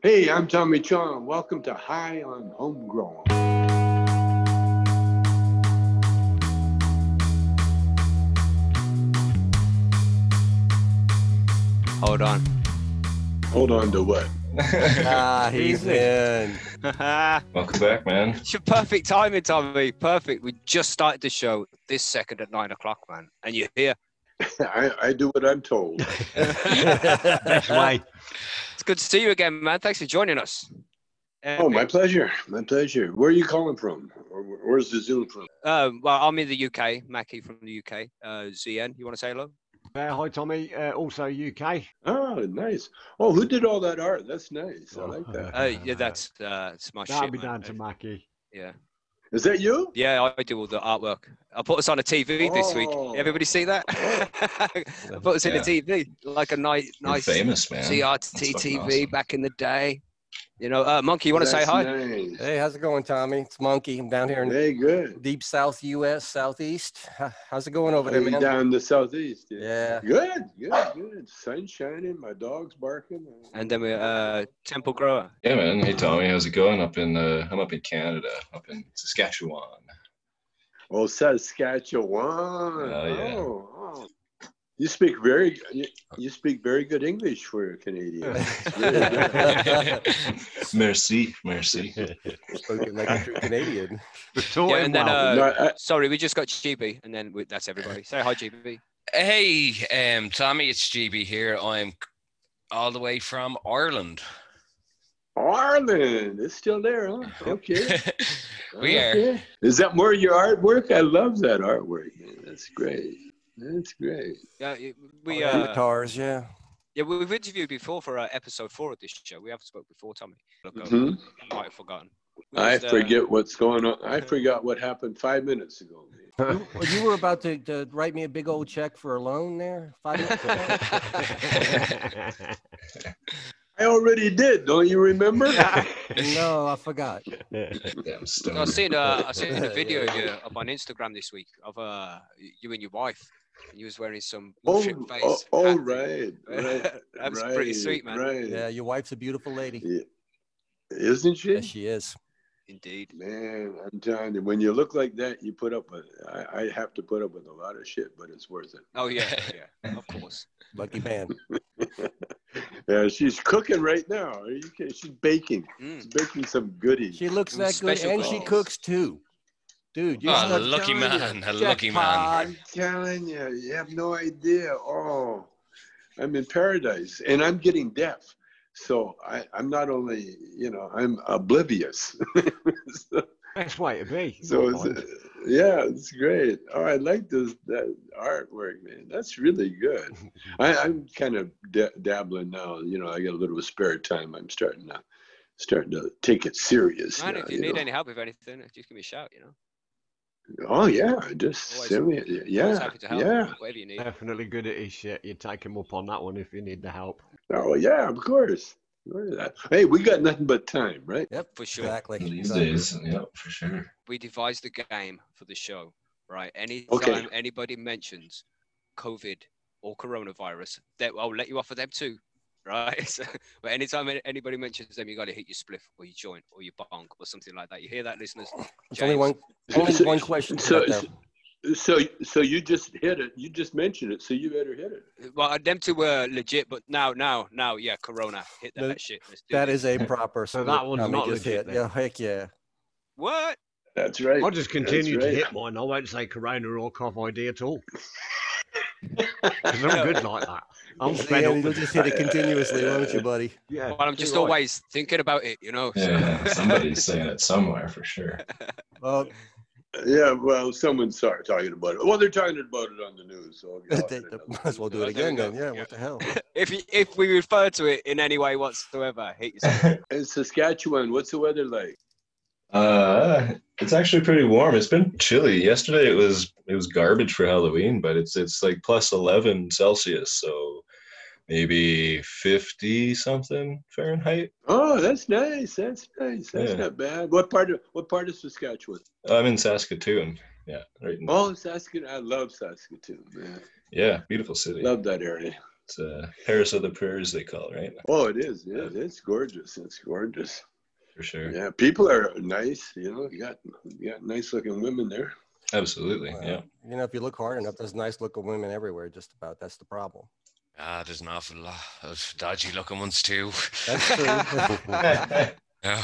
Hey, I'm Tommy Chong. Welcome to High on Homegrown. Hold on. Hold on to what? He's in. Welcome back, man. It's your perfect timing, Tommy. Perfect. We just started the show this second at 9 o'clock, man. And you're here. I do what I'm told. That's right. It's good to see you again, man. Thanks for joining us. My pleasure. My pleasure. Where are you calling from? Or where's the Zoom from? Well, I'm in the UK. Mackie from the UK. ZN, you want to say hello? Hi, Tommy. Also UK. Oh, nice. Oh, who did all that art? That's nice. I like that. Yeah, that's my That'll shit, be down man. To Mackie. Yeah. Is that you? Yeah, I do all the artwork. I put us on a TV this week. Everybody see that? I put us in a TV, like a nice famous, man. CRT TV awesome. Back in the day. You know, Monkey, you want to say hi? Nice. Hey, how's it going, Tommy? It's Monkey. I'm down here in deep south U.S., southeast. How's it going over there, man? Down the southeast. Yeah. Good. Sun shining, my dog's barking. And then we're Temple Grower. Yeah, man. Hey, Tommy, how's it going? I'm up in Canada, up in Saskatchewan. Oh, Saskatchewan. Oh. You speak very good English for a Canadian. Merci. Spoken like a true Canadian. We just got GB, and then that's everybody. Say hi, GB. Hey, Tommy, it's GB here. I'm all the way from Ireland. Ireland, it's still there, huh? Okay. We are. Is that more your artwork? I love that artwork. Man, that's great. That's great. Yeah, we are guitars. Yeah, yeah. We've interviewed before for episode 4 of this show. We haven't spoke before, Tommy. Look, I might have forgotten. I forget what's going on. I forgot what happened 5 minutes ago. You were about to write me a big old check for a loan there 5 minutes ago. I already did. Don't you remember? No, I forgot. I seen a video of you up on Instagram this week of you and your wife. You was wearing some face. Right. That's pretty sweet, man. Right. Yeah, your wife's a beautiful lady. Yeah. Isn't she? Yes, she is. Indeed. Man, I'm telling you, when you look like that, you put up with I have to put up with a lot of shit, but it's worth it. Oh, yeah, of course. Lucky man. Yeah, she's cooking right now. Are you kidding? She's baking. She's baking some goodies. She looks that good, and she cooks too. Dude, you're a lucky man. A lucky man. I'm telling you, you have no idea. Oh, I'm in paradise, and I'm getting deaf. So I'm not only, I'm oblivious. That's why it be. So it's great. Oh, I like that artwork, man. That's really good. I'm kind of dabbling now. I got a little spare time. I'm starting to take it serious. Right, now, if you need any help with anything, just give me a shout. Oh yeah, just send me. Yeah, happy to help whatever you need. Definitely good at his shit. You take him up on that one if you need the help. Oh yeah, of course. Hey, we got nothing but time, right? Yep, for sure. Exactly. These days, yep, for sure. We devised the game for the show, right? Anytime anybody mentions COVID or coronavirus, I'll let you off of them too, right? So, but anytime anybody mentions them, you got to hit your spliff or your joint or your bonk or something like that. You hear that, listeners? It's only one question. So you just hit it. You just mentioned it. So you better hit it. Well, them two were legit, but now, yeah, Corona hit that shit. That is a proper. So that one's not legit. Yeah, heck yeah. What? That's right. I'll just continue to hit mine. I won't say Corona or COVID at all. Because I'm good like that. I'm fed up. You'll just hit it continuously, won't you, buddy? Yeah. Well, I'm just always thinking about it. Yeah, somebody's saying it somewhere for sure. Yeah, well, someone started talking about it. Well, they're talking about it on the news. So they might as well do it again then. Yeah, what the hell? If we refer to it in any way whatsoever, hate yourself. In Saskatchewan, what's the weather like? It's actually pretty warm. It's been chilly. Yesterday it was garbage for Halloween, but it's like plus 11 Celsius, so maybe 50 something Fahrenheit. Oh, that's nice. That's not bad. What part of Saskatchewan? I'm in Saskatoon. Yeah, right. Saskatoon. I love Saskatoon, man. Yeah, beautiful city. Love that area. It's Paris of the Prairies, they call it, right? Oh, it is. Yeah, it's gorgeous. It's gorgeous. For sure. Yeah, people are nice. You know, you got nice looking women there. Absolutely. Yeah. You know, if you look hard enough, there's nice looking women everywhere. Just about. That's the problem. Ah, there's an awful lot of dodgy looking ones too. That's true. Yeah.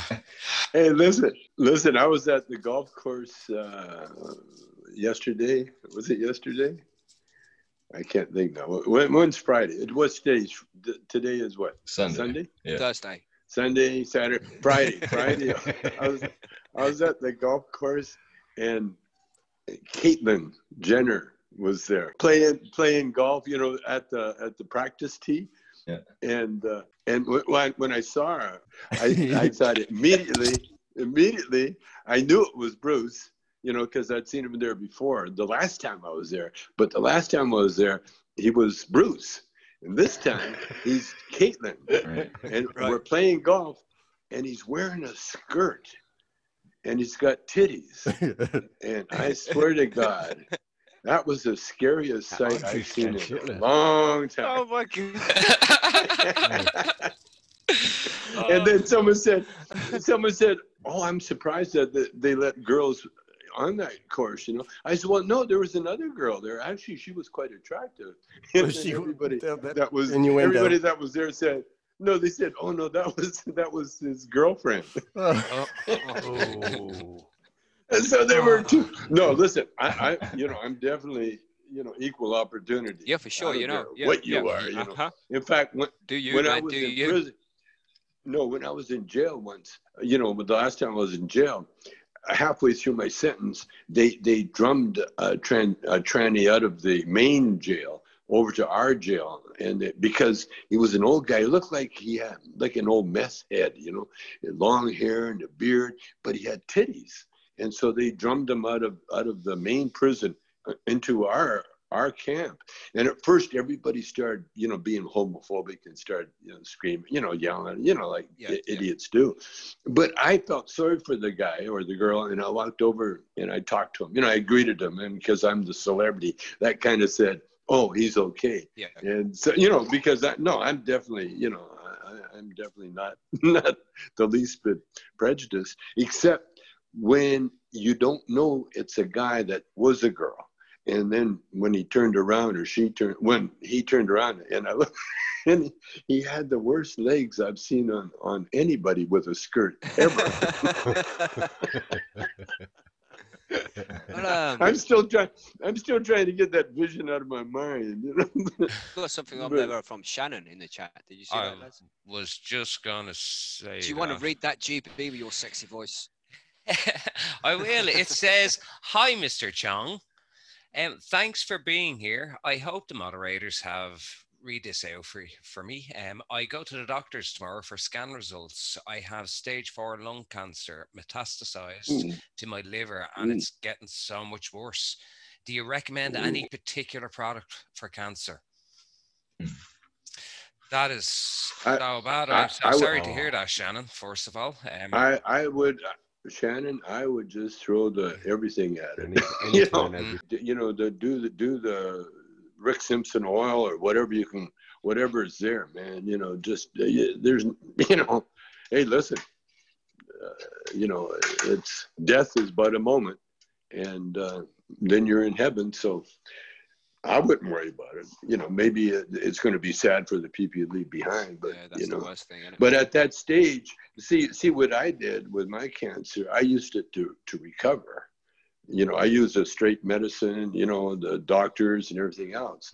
Hey, listen. I was at the golf course yesterday. Was it yesterday? I can't think now. When's Friday? It was today. Today is what? Sunday. Yeah. Thursday. Sunday, Saturday, Friday. I was at the golf course, and Caitlyn Jenner was there playing golf. You know, at the practice tee. Yeah. And when I saw her, I thought immediately I knew it was Bruce, you know, because I'd seen him there before the last time I was there. But the last time I was there, he was Bruce. And this time, he's Caitlyn. Right. And we're playing golf, and he's wearing a skirt, and he's got titties. And I swear to God, that was the scariest sight I've seen in a long time. Oh, my God. And then someone said, oh, I'm surprised that they let girls on that course, you know. I said, well, no, there was another girl there. Actually, she was quite attractive. And everybody that was there said, no, they said, oh, no, that was his girlfriend. Oh. And so there were two. No, listen, I you know, I'm definitely, you know, equal opportunity. Yeah, for sure. You know, yeah, what you are, you know. Uh-huh. In fact, when I was in jail once, you know, the last time I was in jail, halfway through my sentence, they drummed a tranny out of the main jail over to our jail, and because he was an old guy, he looked like he had like an old mess head, you know, long hair and a beard, but he had titties. And so they drummed him out of the main prison into our camp. And at first, everybody started, you know, being homophobic and started, you know, screaming, you know, yelling, you know, like idiots do. But I felt sorry for the guy or the girl, and I walked over and I talked to him. You know, I greeted him, and because I'm the celebrity, that kind of said, oh, he's okay. Yeah. And so, you know, because I'm definitely, you know, I'm definitely not the least bit prejudiced, except when you don't know it's a guy that was a girl. And then when he turned around, or he turned around, and I looked, and he had the worst legs I've seen on anybody with a skirt ever. I'm still trying to get that vision out of my mind. You got something up there from Shannon in the chat. Did you see that? I was just gonna say. Do you want to read that, GB, with your sexy voice? I will. It says, "Hi, Mr. Chong. Thanks for being here. I hope the moderators have read this out for me. I go to the doctor's tomorrow for scan results. I have stage 4 lung cancer metastasized to my liver, and it's getting so much worse. Do you recommend any particular product for cancer?" That is so bad. I'm sorry to hear that, Shannon, first of all. I would just throw the everything at it. Do the Rick Simpson oil or whatever you can, whatever is there, man. You know, just there's, you know, hey, listen, you know, it's death is but a moment, and then you're in heaven. So I wouldn't worry about it. You know, maybe it's going to be sad for the people you leave behind, but that's the worst thing, isn't it? But at that stage, see what I did with my cancer. I used it to recover. You know, I used a straight medicine. You know, the doctors and everything else.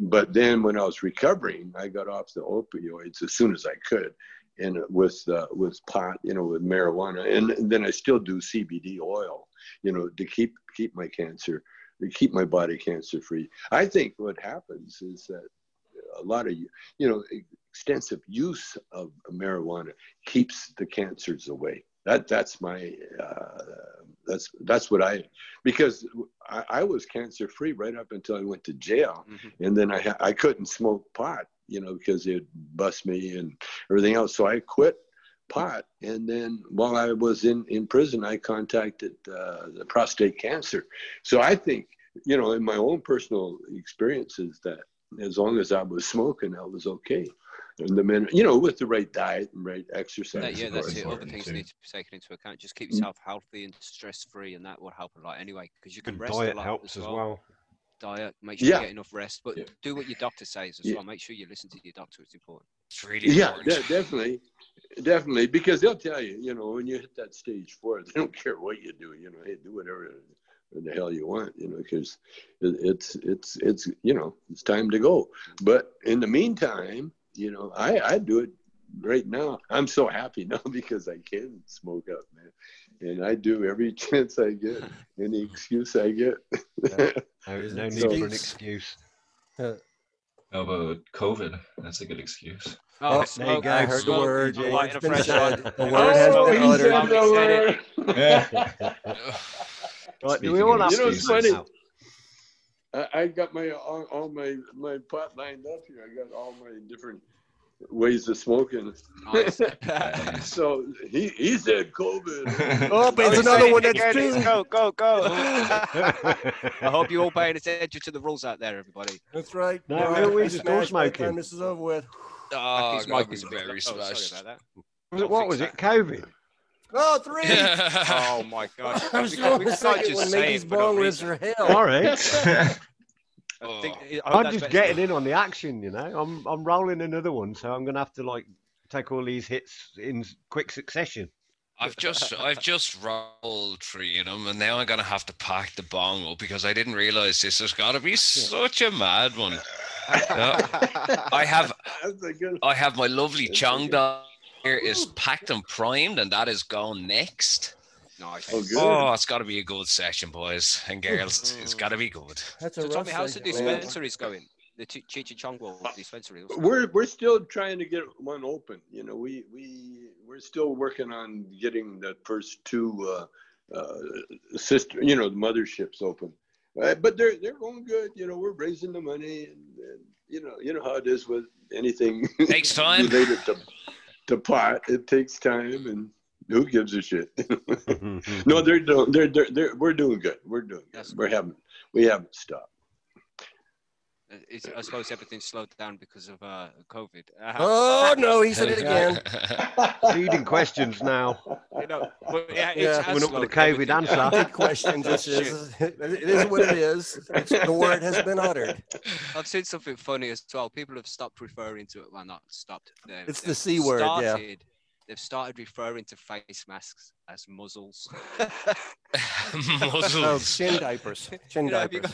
But then when I was recovering, I got off the opioids as soon as I could, and with pot, you know, with marijuana, and then I still do CBD oil. You know, to keep my cancer. To keep my body cancer free. I think what happens is that a lot of, you know, extensive use of marijuana keeps the cancers away. That's what I, because I was cancer free right up until I went to jail. And then I couldn't smoke pot, you know, because it'd bust me and everything else. So I quit pot, and then while I was in prison, I contacted the prostate cancer. So I think, you know, in my own personal experiences, that as long as I was smoking, I was okay. And the minute, you know, with the right diet and right exercise. Yeah, that's it. Other things need to be taken into account. Just keep yourself healthy and stress-free, and that will help a lot anyway. Because you can rest a lot. Diet helps as well. Diet, make sure you get enough rest. But do what your doctor says as well. Make sure you listen to your doctor. It's important. It's really important. Yeah, definitely. Definitely. Because they'll tell you, you know, when you hit that stage 4, they don't care what you do. You know, hey, do whatever the hell you want, you know, because it's you know, it's time to go. But in the meantime, you know, I do it right now. I'm so happy now because I can smoke up, man. And I do every chance I get, any excuse I get. There's no need for an excuse. How about COVID? That's a good excuse. Oh, there you go. I heard the word. The word has been uttered. Do we want to? You know, it's funny. I got my all my pot lined up here. I got all my different ways of smoking. Nice. So he said COVID. Oh, but it's another one that's true. Go. I hope you're all paying attention to the rules out there, everybody. That's right. No, we just don't smoke. This is over with. Oh, Mikey's very smashed. What was it? COVID. Oh, 3! Yeah. Oh my God! We can't just say it. All right. I'm just getting in on the action, you know. I'm rolling another one, so I'm gonna have to like take all these hits in quick succession. I've just rolled 3 of them, and now I'm gonna have to pack the bong up because I didn't realize this has got to be such a mad one. I have my lovely Chongda. Here is packed and primed, and that is going next. Nice. Oh, it's got to be a good session, boys and girls. It's got to be good. So tell me, how's the dispensaries going? The Chichichango dispensary. We're still trying to get one open. You know, we're still working on getting the first 2 sister, you know, the motherships open. But they're going good. You know, we're raising the money, and you know how it is with anything. Takes time. Related to pot, it takes time, and who gives a shit? No, we're doing good. That's good. We haven't stopped. I suppose everything's slowed down because of COVID. Oh no, he said it again. Leading questions now. You know, we're not going to COVID answer. Questions. It is what it is. The word has been uttered. I've seen something funny as well. People have stopped referring to it. Well, not stopped. It's the C word. Yeah. They've started referring to face masks as muzzles. Muzzles. Oh, chin diapers. Chin diapers.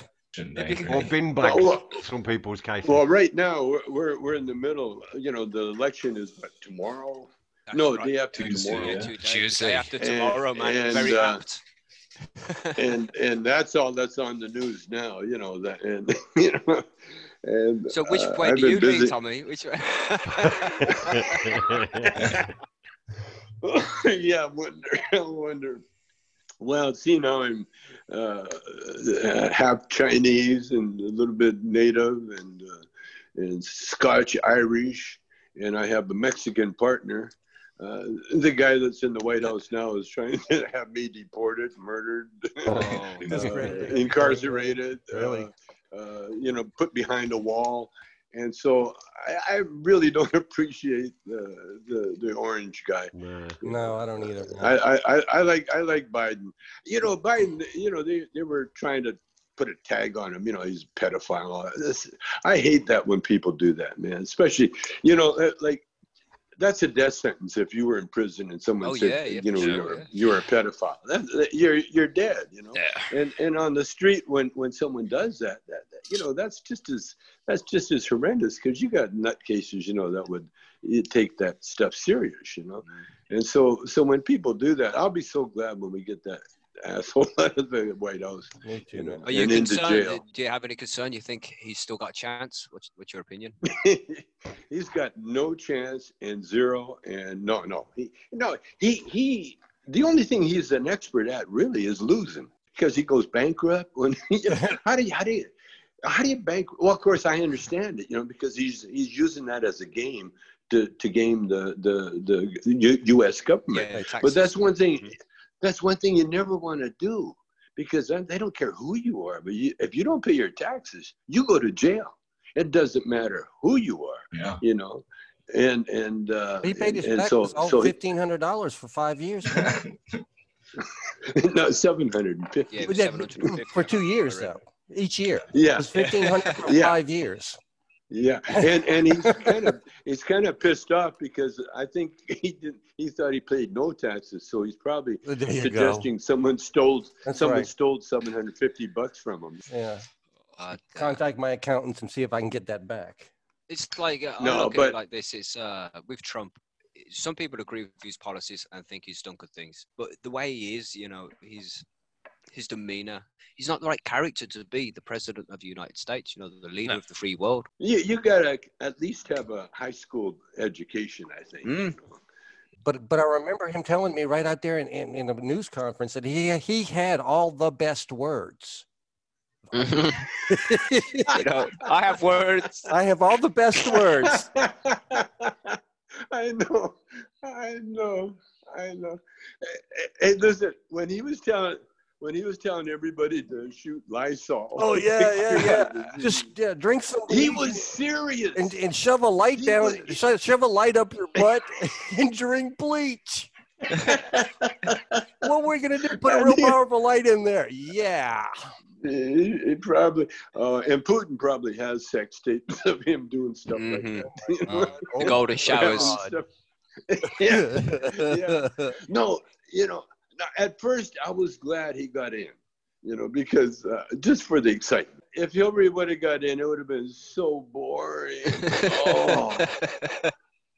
Or bin bags, some people's cases. Well, right now we're in the middle. You know, the election is what, tomorrow. That's no, right. Day after tomorrow. Yeah. Tuesday. Day after tomorrow, man. Very apt. and that's all that's on the news now. You know that, and you know. And, so, which way do you lean, Tommy? Which way? Yeah, I wonder. Well, see, now I'm half Chinese and a little bit native and Scotch Irish, and I have a Mexican partner. The guy that's in the White House now is trying to have me deported, murdered, incarcerated, really? You know, put behind a wall. And so I really don't appreciate the orange guy. No, I don't either. I like Biden. You know, Biden, you know, they were trying to put a tag on him. You know, he's a pedophile. I hate that when people do that, man. Especially, you know, like, that's a death sentence if you were in prison and someone said, you know, you're a pedophile. You're dead, you know. Yeah. And on the street, when someone does that, you know, that's just as horrendous, because you got nutcases, you know, that would take that stuff serious, you know. And so when people do that, I'll be so glad when we get that asshole out of the White House, you know, are you and into jail. Do you have any concern? You think he's still got a chance? What's your opinion? He's got no chance, and zero, and no, he the only thing he's an expert at really is losing, because he goes bankrupt. When how do you bankrupt? Well, of course I understand it, you know, because he's using that as a game to game the U.S. government. But that's one thing. That's one thing you never want to do, because they don't care who you are. But if you don't pay your taxes, you go to jail. It doesn't matter who you are, yeah. You know, and he paid his taxes so $1,500 for 5 years. No, 750. Yeah, 750 for 2 years though. Each year. Yeah. It was $1,500 for 5 years. Yeah, and he's kind of pissed off because I think he thought he paid no taxes, so he's probably suggesting someone stole $750 from him. Yeah, contact my accountants and see if I can get that back. It's like I look at it like this: it's with Trump. Some people agree with his policies and think he's done good things, but the way he is, you know, his demeanor. He's not the right character to be the president of the United States, you know, the leader of the free world. You got to at least have a high school education, I think. Mm. But I remember him telling me right out there in a news conference that he had all the best words. You know, I have words. I have all the best words. I know. Hey, listen, when he was telling everybody to shoot Lysol. Oh, yeah. Just drink some. He was serious. And shove a light down. Shove a light up your butt and drink bleach. What were we going to do? Put a real powerful light in there. Yeah. It probably, and Putin probably has sex tapes of him doing stuff like that. The golden showers. Yeah. No, you know. Now, at first, I was glad he got in, you know, because just for the excitement. If Hillary would have got in, it would have been so boring. It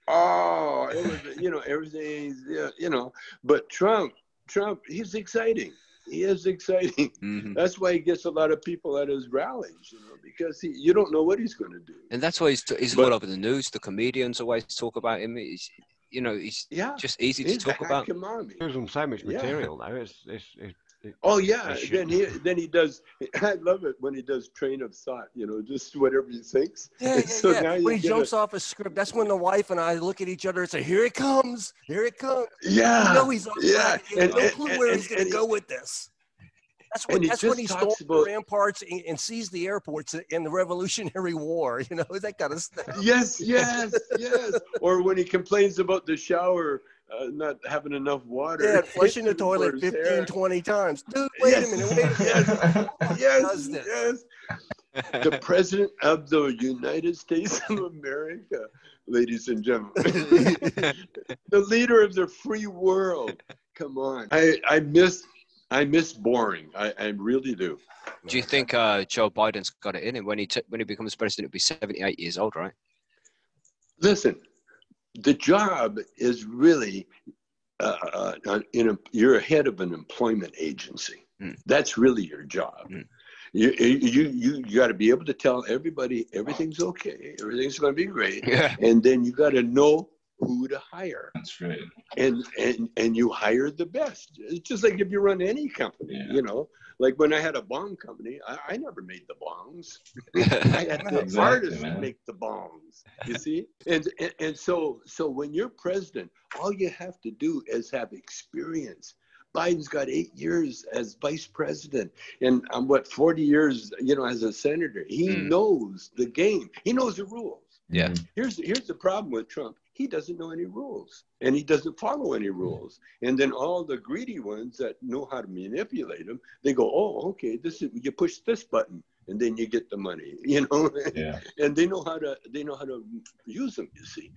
was, you know, everything's, you know. But Trump, he's exciting. He is exciting. Mm-hmm. That's why he gets a lot of people at his rallies, you know, because you don't know what he's going to do. And that's why he's all over the news. The comedians always talk about him. You know, it's just easy to talk about. There's so much material now. Then he does. I love it when he does train of thought. You know, just whatever he thinks. Now when he jumps off a script, that's when the wife and I look at each other and say, "Here it comes." Yeah. You know he's on track. You have no clue where he's going to go with this. That's when he storms the ramparts and sees the airports in the Revolutionary War, you know, that kind of stuff. Yes. Or when he complains about the shower not having enough water. Yeah, flushing the toilet 15-20 times. Dude, wait a minute. Yes. The President of the United States of America, ladies and gentlemen. The leader of the free world. Come on. I miss boring. I really do. Do you think Joe Biden's got it in him? When he becomes president, he'll be 78 years old, right? Listen, the job is really, you're head of an employment agency. Mm. That's really your job. Mm. You got to be able to tell everybody everything's okay, everything's going to be great, and then you got to know who to hire. That's right. And you hire the best. It's just like if you run any company, you know, like when I had a bomb company, I never made the bombs. I had the artists make the bombs, you see? And so when you're president, all you have to do is have experience. Biden's got 8 years as vice president and 40 years, you know, as a senator. He knows the game. He knows the rules. Yeah. Here's the problem with Trump. He doesn't know any rules, and he doesn't follow any rules. And then all the greedy ones that know how to manipulate him, they go, "Oh, okay, you push this button, and then you get the money," you know. Yeah. And they know how to use them. You see.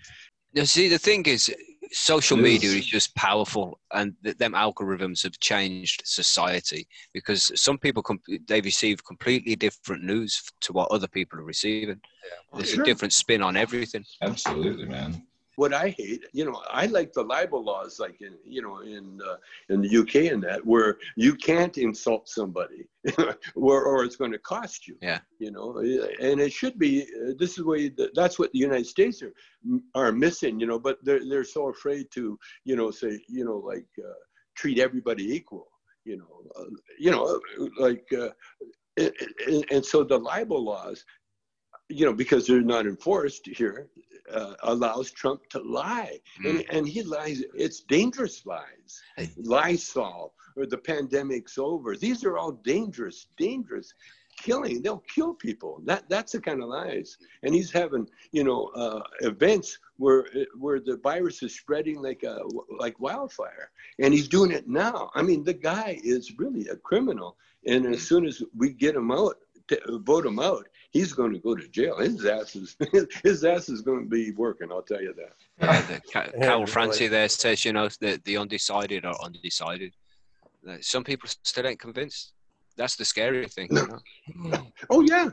Now, see, the thing is, social media is just powerful, and them algorithms have changed society because some people they receive completely different news to what other people are receiving. Yeah. There's a different spin on everything. Absolutely, man. What I hate, you know, I like the libel laws, like in the UK and that, where you can't insult somebody, or it's going to cost you. Yeah. You know, and it should be this is way. That's what the United States are missing, you know. But they're so afraid to, you know, say, you know, like treat everybody equal, you know, like, and so the libel laws, you know, because they're not enforced here. Allows Trump to lie, and he lies. It's dangerous lies. Lysol, or the pandemic's over. These are all dangerous killing. They'll kill people. That's the kind of lies. And he's having, you know, events where the virus is spreading like wildfire. And he's doing it now. I mean, the guy is really a criminal. And as soon as we get him out, vote him out, he's going to go to jail. His ass is going to be working, I'll tell you that. Cal Francie there says, you know, the undecided are undecided. Some people still ain't convinced. That's the scary thing. No. You know? Oh, yeah.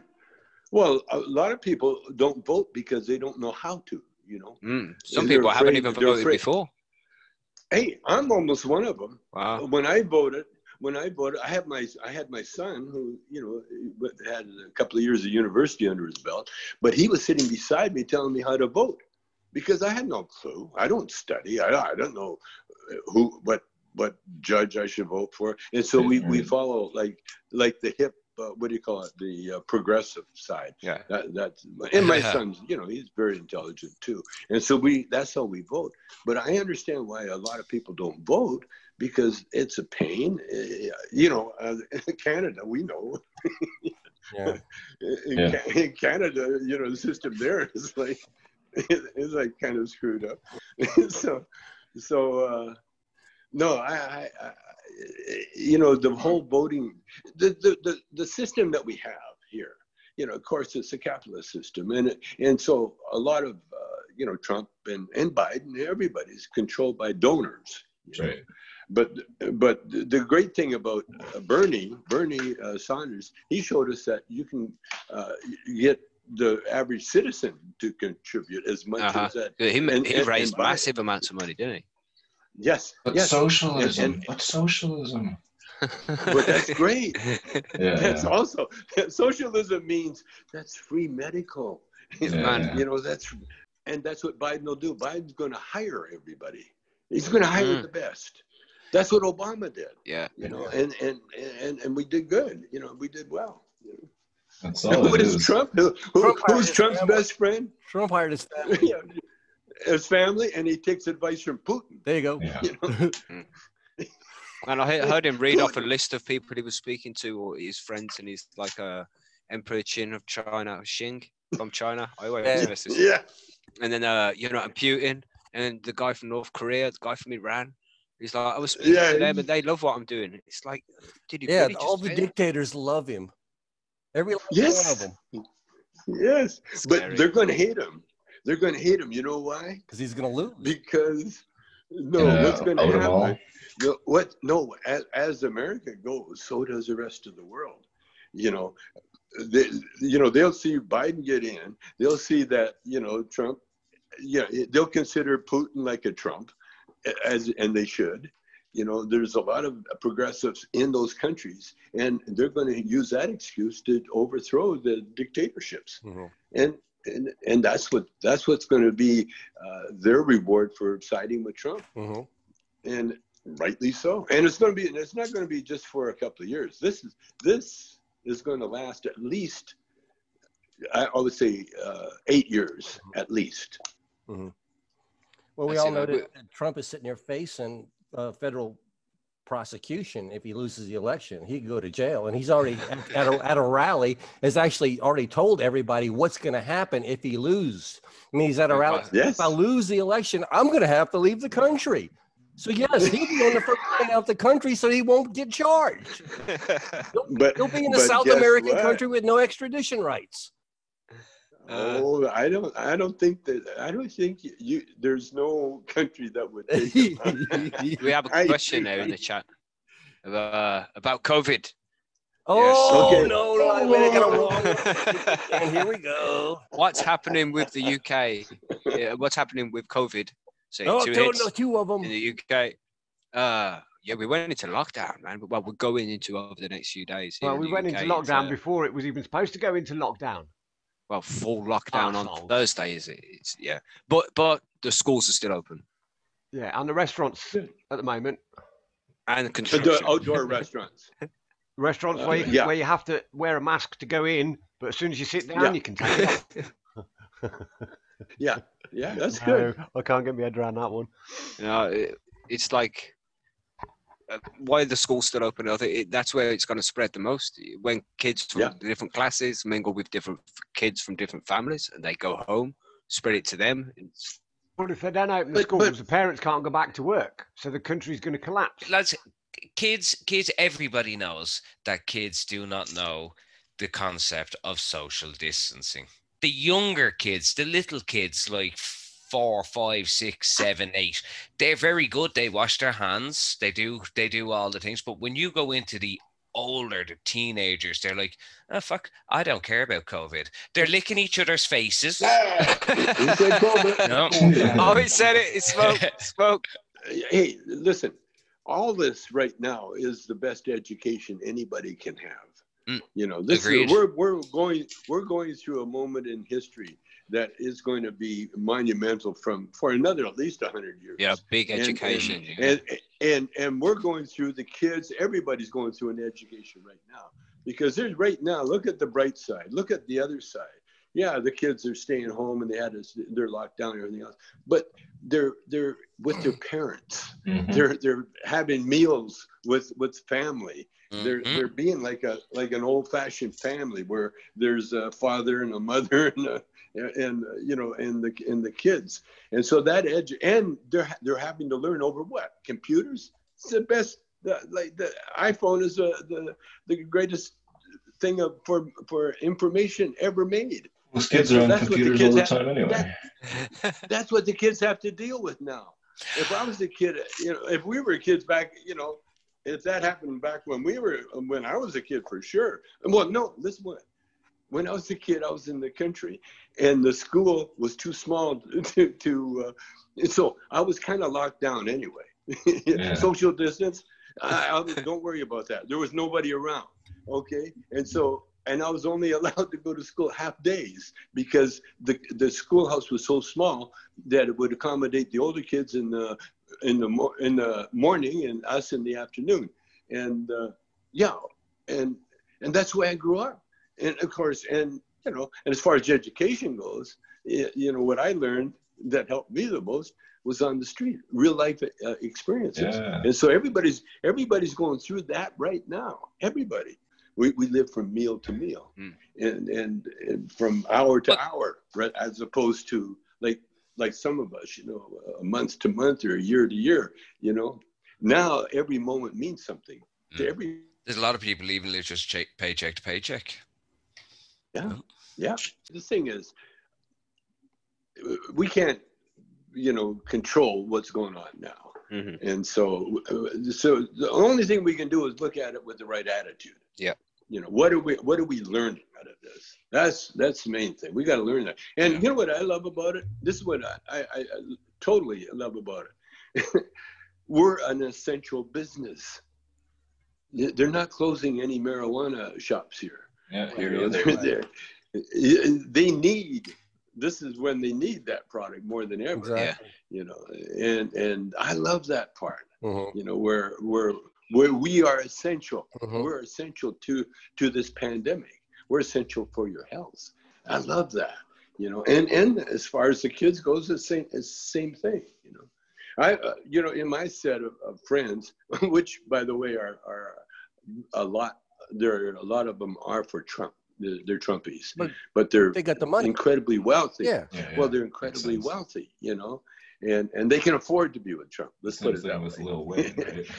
Well, a lot of people don't vote because they don't know how to, you know. Mm. Some people haven't even voted before. Hey, I'm almost one of them. Wow. When I voted, I had my son who, you know, had a couple of years of university under his belt, but he was sitting beside me telling me how to vote because I had no clue. I don't study. I don't know what judge I should vote for. And so we follow like the hip, what do you call it? The progressive side. Yeah. That's my son's, you know, he's very intelligent too. And so that's how we vote. But I understand why a lot of people don't vote, because it's a pain, you know. Canada, we know. Yeah. In Canada, you know, the system there is like it's like kind of screwed up. No, I you know, the whole voting, the system that we have here, you know, of course, it's a capitalist system, and so a lot of you know, Trump and Biden, everybody's controlled by donors. You know? Right. But the great thing about Bernie Saunders, he showed us that you can get the average citizen to contribute as much as that. He raised massive amounts of money, didn't he? Yes. But socialism. But socialism. But that's great. Yeah, also socialism means that's free medical. Yeah. You know, that's what Biden will do. Biden's going to hire everybody. He's going to hire the best. That's what Obama did. Yeah, you know, and we did good. You know, we did well. You know? That's all. What is Trump? Who's Trump's best friend? Trump hired his family. His family, and he takes advice from Putin. There you go. Yeah. You know? And I heard him read off a list of people he was speaking to, or his friends, and he's like Emperor Qin of China, Xing from China. I always miss this. Yeah. And then you know, and Putin, and the guy from North Korea, the guy from Iran. He's like, I was speaking to them and they love what I'm doing. It's like, did you really all the dictators love him. Every one of them. Yes, but they're going to hate him. They're going to hate him. You know why? Because he's going to lose. Because, what's going to happen? As America goes, so does the rest of the world. You know, they'll see Biden get in. They'll see that, you know, Trump, they'll consider Putin like a Trump. And they should, you know. There's a lot of progressives in those countries, and they're going to use that excuse to overthrow the dictatorships, and that's what's going to be their reward for siding with Trump, and rightly so. And it's not going to be just for a couple of years. This is going to last at least, I would say, 8 years at least. Mm-hmm. Well, we all know that Trump is sitting there facing federal prosecution if he loses the election. He could go to jail, and he's already at a rally has actually already told everybody what's going to happen if he loses. I mean, he's at a rally. Yes. If I lose the election, I'm going to have to leave the country. So yes, he'll be on the first plane out the country, so he won't get charged. He'll be in a South American country with no extradition rights. I don't think there's no country that would take him. We have a question there in the chat about COVID. Oh, yes. Okay. No. And here we go. What's happening with the UK? Yeah, what's happening with COVID? So two of them. In the UK. We went into lockdown, man. Well, we're going into over the next few days. Well, we went into lockdown before it was even supposed to go into lockdown. Well, full lockdown on Thursday, is it? It's, but the schools are still open. Yeah, and the restaurants at the moment. And the construction. Outdoor restaurants. Restaurants where you have to wear a mask to go in, but as soon as you sit down, you can take it off. Yeah, that's good. I can't get my head around that one. You know, it's like why the school's still open, that's where it's going to spread the most. When kids from different classes mingle with different kids from different families and they go home, spread it to them. But if they don't open the schools, the parents can't go back to work. So the country's going to collapse. Lads, kids, everybody knows that kids do not know the concept of social distancing. The younger kids, the little kids, like 4, 5, 6, 7, 8, they're very good. They wash their hands. They do all the things. But when you go into the older, the teenagers, they're like, oh, fuck, I don't care about COVID. They're licking each other's faces. Yeah. No. Always said it. It's smoke. Hey, listen, all this right now is the best education anybody can have. Mm. You know, this is, we're going through a moment in history that is going to be monumental for another at least 100 years. Yeah, big education. And we're going through the kids. Everybody's going through an education right now because there's right now. Look at the bright side. Look at the other side. Yeah, the kids are staying home and they're locked down and everything else. But they're with their parents. Mm-hmm. They're having meals with family. They're being like an old-fashioned family where there's a father and a mother and the kids, and so that they're having to learn over what? Computers. It's the best. The iPhone is the greatest thing for information ever made. Well, kids are on computers all the time anyway. That's what the kids have to deal with now. If I was a kid, if we were kids back, if that happened back when I was a kid, for sure. Well, no, listen, when I was a kid, I was in the country, and the school was too small to so I was kind of locked down anyway. Yeah. Social distance, don't worry about that. There was nobody around, okay? And I was only allowed to go to school half days because the schoolhouse was so small that it would accommodate the older kids in the morning and us in the afternoon, and that's the way I grew up. And of course, and as far as education goes, what I learned that helped me the most was on the street, real life experiences. Yeah. And so everybody's going through that right now. Everybody, we live from meal to meal, and from hour to hour, right, as opposed to like some of us, month to month or year to year. Now every moment means something to every. There's a lot of people even live just paycheck to paycheck. Yeah, yeah. The thing is, we can't, control what's going on now. Mm-hmm. And so the only thing we can do is look at it with the right attitude. Yeah. What are we learning out of this? That's the main thing. We got to learn that. And you know what I love about it? This is what I totally love about it. We're an essential business. They're not closing any marijuana shops here. Yeah, they need. This is when they need that product more than ever. Exactly. And I love that part. Mm-hmm. Where we are essential. Mm-hmm. We're essential to this pandemic. We're essential for your health. I love that. And as far as the kids goes, it's the same thing. I in my set of friends, which by the way are a lot. There are a lot of them are for Trump. They're Trumpies, but they got the money. Incredibly wealthy. Yeah. Well, they're incredibly wealthy, and they can afford to be with Trump. Let's put it that way. Lil Wayne,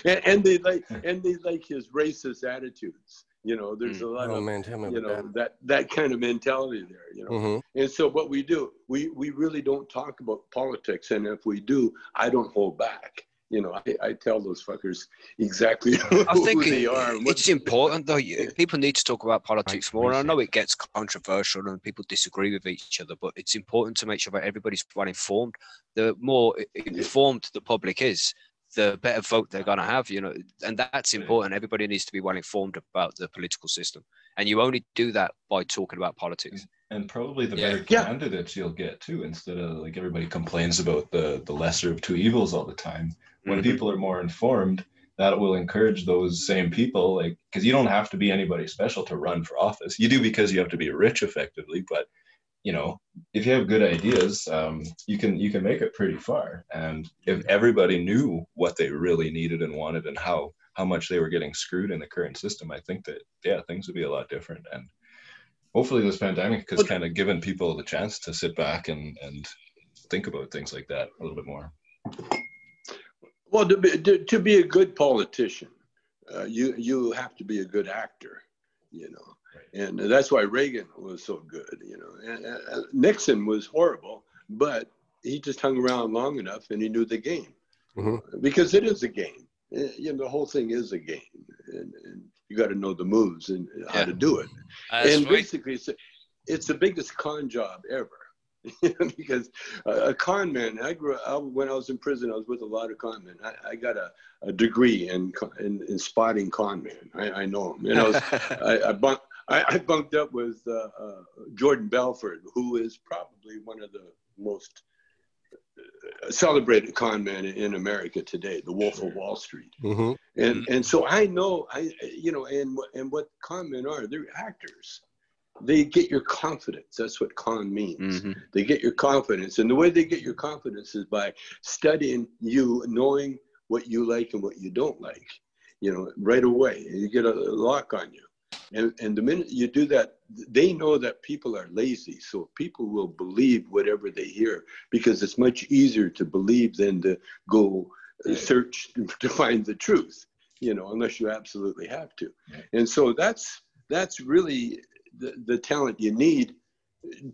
right? and they like his racist attitudes. There's a lot of that kind of mentality there. And so what we do, we really don't talk about politics, and if we do, I don't hold back. I tell those fuckers exactly who they are. It's important, though. People need to talk about politics more. And I know it gets controversial and people disagree with each other, but it's important to make sure that everybody's well informed. The more informed the public is, the better vote they're going to have, and that's important. Everybody needs to be well informed about the political system. And you only do that by talking about politics. And probably the better candidates you'll get, too, instead of like everybody complains about the lesser of two evils all the time. When people are more informed, that will encourage those same people, because you don't have to be anybody special to run for office. You do because you have to be rich, effectively. But, if you have good ideas, you can make it pretty far. And if everybody knew what they really needed and wanted and how how much they were getting screwed in the current system, I think that, yeah, things would be a lot different. And hopefully this pandemic has kind of given people the chance to sit back and think about things like that a little bit more. Well, to be a good politician, you have to be a good actor, you know. Right. And that's why Reagan was so good, you know. And Nixon was horrible, but he just hung around long enough and he knew the game. Mm-hmm. Because it is a game. You know, the whole thing is a game, and you got to know the moves and how to do it. And basically, it's the biggest con job ever. Because a con man, I grew up, when I was in prison, I was with a lot of con men. I got a degree in spotting con men. I know them. And I was, I bunked up with Jordan Belfort, who is probably one of the most celebrated con man in America today, the Wolf of Wall Street. Mm-hmm. And so I know, and what con men are, they're actors. They get your confidence. That's what con means. Mm-hmm. They get your confidence. And the way they get your confidence is by studying you, knowing what you like and what you don't like, you know, right away. You get a lock on you. And the minute you do that, they know that people are lazy. So people will believe whatever they hear, because it's much easier to believe than to go search to find the truth, you know, unless you absolutely have to. And so that's really the talent you need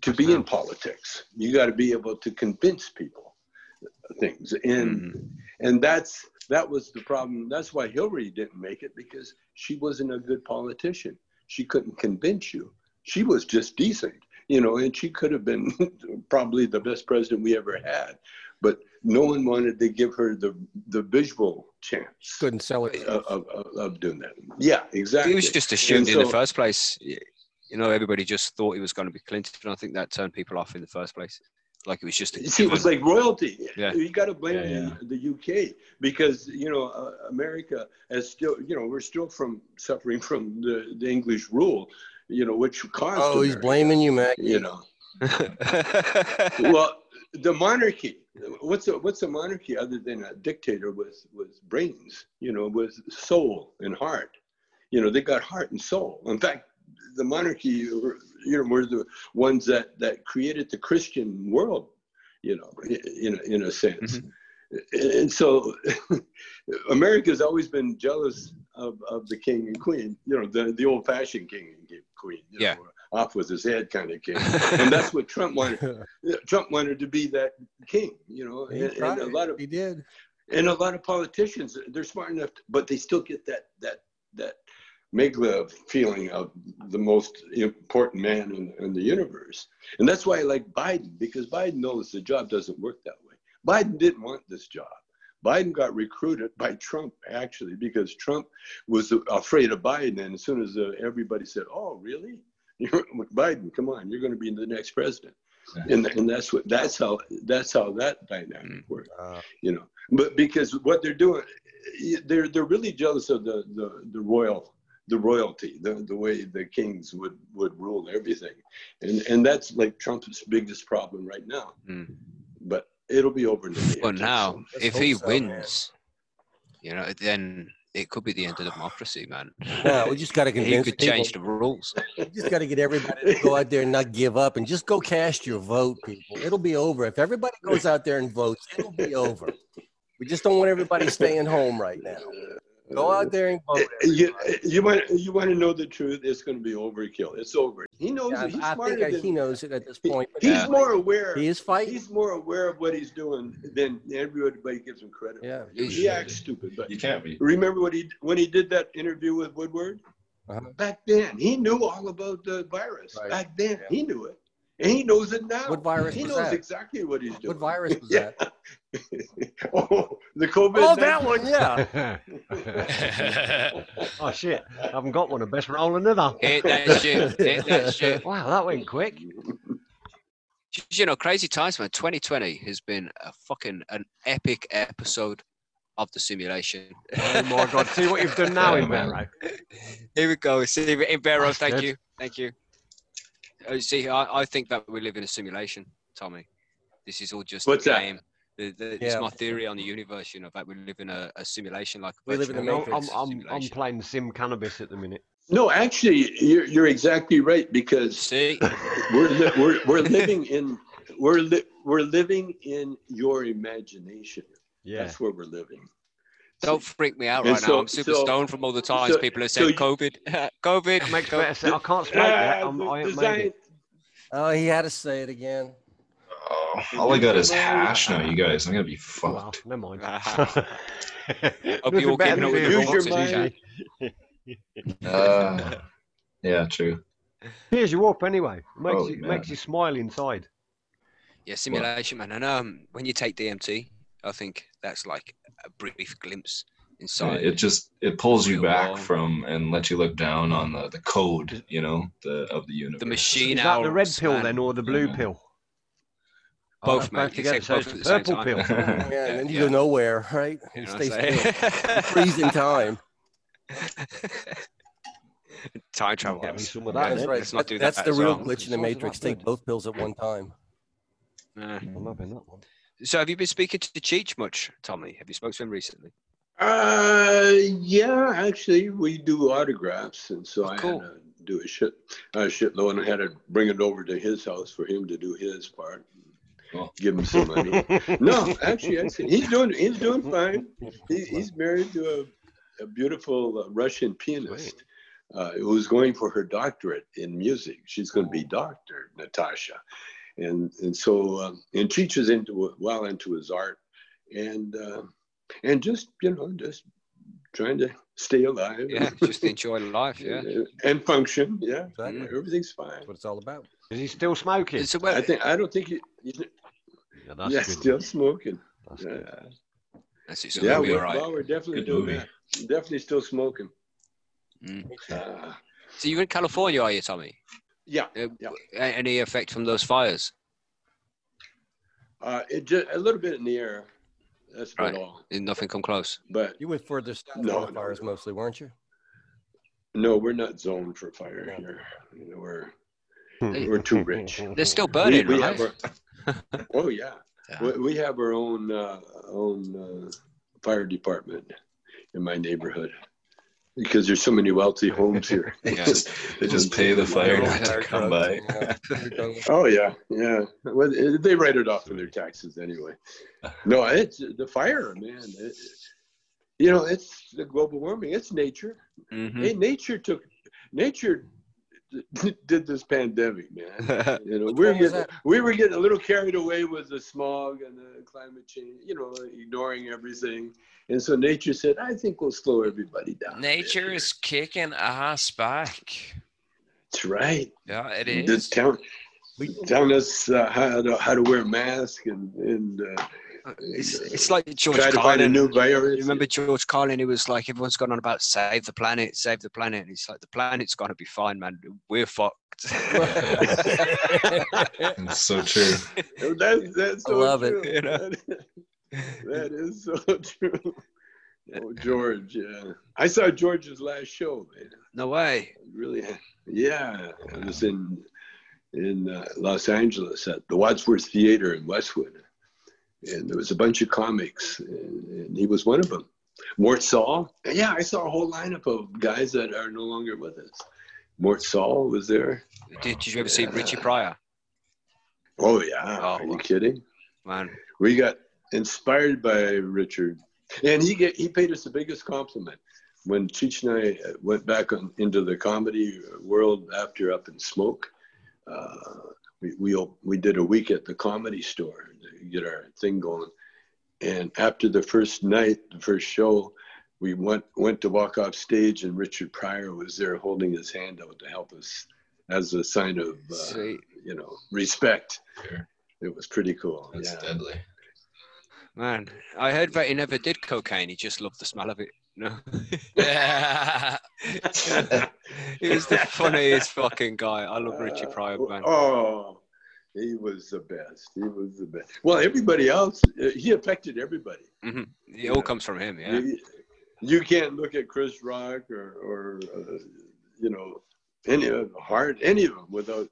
to be in politics. You got to be able to convince people things. And that was the problem. That's why Hillary didn't make it, because she wasn't a good politician. She couldn't convince you. She was just decent, you know, and she could have been probably the best president we ever had, but no one wanted to give her the visual chance. Couldn't sell it. Of doing that. Yeah, exactly. It was just assumed in the first place. You know, everybody just thought he was going to be Clinton, and I think that turned people off in the first place. Like, it was just... it was like royalty. Yeah. You got to blame the UK, because, you know, America is still, you know, we're still suffering from the English rule, you know, which caused... Oh, America. He's blaming you, Mackie. You know. Well, the monarchy. What's a monarchy other than a dictator with brains, you know, with soul and heart? You know, they got heart and soul. In fact, the monarchy, you know, were the ones that created the Christian world, you know, in a sense. Mm-hmm. And so America's always been jealous of the king and queen, you know, the old-fashioned king and queen, you know, off with his head kind of king. And that's what Trump wanted. Trump wanted to be that king, you know. And a lot of politicians, they're smart enough, but they still get that megla feeling of the most important man in the universe. And that's why I like Biden, because Biden knows the job doesn't work that way. Biden didn't want this job. Biden got recruited by Trump, actually, because Trump was afraid of Biden. And as soon as everybody said, oh, really? You're with Biden, come on, you're going to be the next president. And that's how that dynamic works, you know. But because what they're doing, they're really jealous of the royalty, the way the kings would rule everything. And that's like Trump's biggest problem right now. Mm. But it'll be over in the end. Well, now, so if he wins, you know, then it could be the end of democracy, man. No, we just got to convince people. He could change the rules. We just got to get everybody to go out there and not give up and just go cast your vote, people. It'll be over. If everybody goes out there and votes, it'll be over. We just don't want everybody staying home right now. Go out there and vote. You want to know the truth? It's going to be overkill. It's over. He knows it. He's he knows it at this point. He's more aware. He is fighting. He's more aware of what he's doing than everybody gives him credit. Yeah, he acts stupid, but you can't be. Remember when he did that interview with Woodward? Uh-huh. Back then, he knew all about the virus. Right. Back then, he knew it, and he knows it now. What virus? He knows exactly what he's doing. What virus was that? Oh, the COVID. Oh, that one, yeah. Oh, shit. I haven't got one. I best roll another. Hit that shit. Hit that shit. Wow, that went quick. You know, crazy times, man. 2020 has been an epic episode of the simulation. Oh, my God. See what you've done now, Imbero. Here we go. See, Imbero, thank you. Thank you. See, I think that we live in a simulation, Tommy. This is all just a game. That? It's my theory on the universe, you know, that we live in a simulation. Like we live in a matrix. I'm playing sim cannabis at the minute. No, actually, you're exactly right, because see? we're living in your imagination. Yeah, that's where we're living. Don't freak me out right now. I'm super stoned from all the times people have said COVID. Makes better sense. I can't smoke that. I ain't made it. Oh, he had to say it again. Oh, all I got is hash now, you guys. I'm going to be fucked. Wow, never mind. Hope you all keeping up with the remotes. Yeah, true. Here's your up anyway. It makes you smile inside. Yeah, simulation, man. And when you take DMT, I think that's like a brief glimpse inside. Yeah, it pulls you back from and lets you look down on the code, you know, of the universe. The machine. Is that the red pill then, or the blue pill? Both, man. Both purple pill. Yeah, and then you go nowhere, right? You stay still. Freezing time. Time travel. Yeah, that's the real glitch in the Matrix. Take both pills at one time. I'm loving that one. So have you been speaking to Cheech much, Tommy? Have you spoken to him recently? Yeah, actually, we do autographs, and so I had to do a shitload, and I had to bring it over to his house for him to do his part. Give him some money. No, actually, he's doing fine. He's married to a beautiful Russian pianist who's going for her doctorate in music. She's going to be Dr. Natasha. And so, and Cheech is well into his art, and just, you know, just trying to stay alive. Yeah, just enjoy life, yeah. And function, yeah. Exactly. Everything's fine. That's what it's all about. Is he still smoking? I don't think he's still smoking. That's good. We're definitely doing that. Definitely still smoking. Mm. So you're in California, are you, Tommy? Yeah, Any effect from those fires? It just a little bit in the air. That's about all. Did nothing come close. But you went further south on the fires mostly, weren't you? No, we're not zoned for fire here. You know, we're too rich. They're still burning, right? Oh yeah. We have our own fire department in my neighborhood. Because there's so many wealthy homes here. They just pay the fire to come by. Oh, yeah. Well, they write it off in their taxes anyway. No, it's the fire, man. It's the global warming. It's nature. Mm-hmm. Hey, nature did this pandemic, man. You know, we were getting a little carried away with the smog and the climate change, you know, ignoring everything. And so nature said, I think we'll slow everybody down. Nature is kicking us back. That's right. Yeah, it is. Just telling us how to wear a mask and it's like George Carlin. Try to find a new virus. Remember George Carlin? He was like, everyone's gone on about save the planet. And he's like, the planet's going to be fine, man. We're fucked. That's so true. That's so I love true. It. You know? That is so true. Oh, George, yeah. I saw George's last show, man. No way. Really? Yeah. I was in Los Angeles at the Wadsworth Theater in Westwood. And there was a bunch of comics, and he was one of them. Mort Sahl. Yeah, I saw a whole lineup of guys that are no longer with us. Mort Sahl was there. Did you ever see Richard Pryor? Oh, yeah. Oh, are you kidding? Man. We got inspired by Richard, and he paid us the biggest compliment when Cheech and I went back into the comedy world after Up in Smoke. We did a week at the Comedy Store to get our thing going, and after the first night, the first show, we went to walk off stage, and Richard Pryor was there holding his hand out to help us as a sign of respect. Sure. It was pretty cool. That's deadly. Man, I heard that he never did cocaine. He just loved the smell of it. No. He was the funniest fucking guy. I love Richard Pryor, man. Oh, he was the best. Well, everybody else, he affected everybody. Mm-hmm. It all comes from him, yeah. You can't look at Chris Rock or you know, any of them without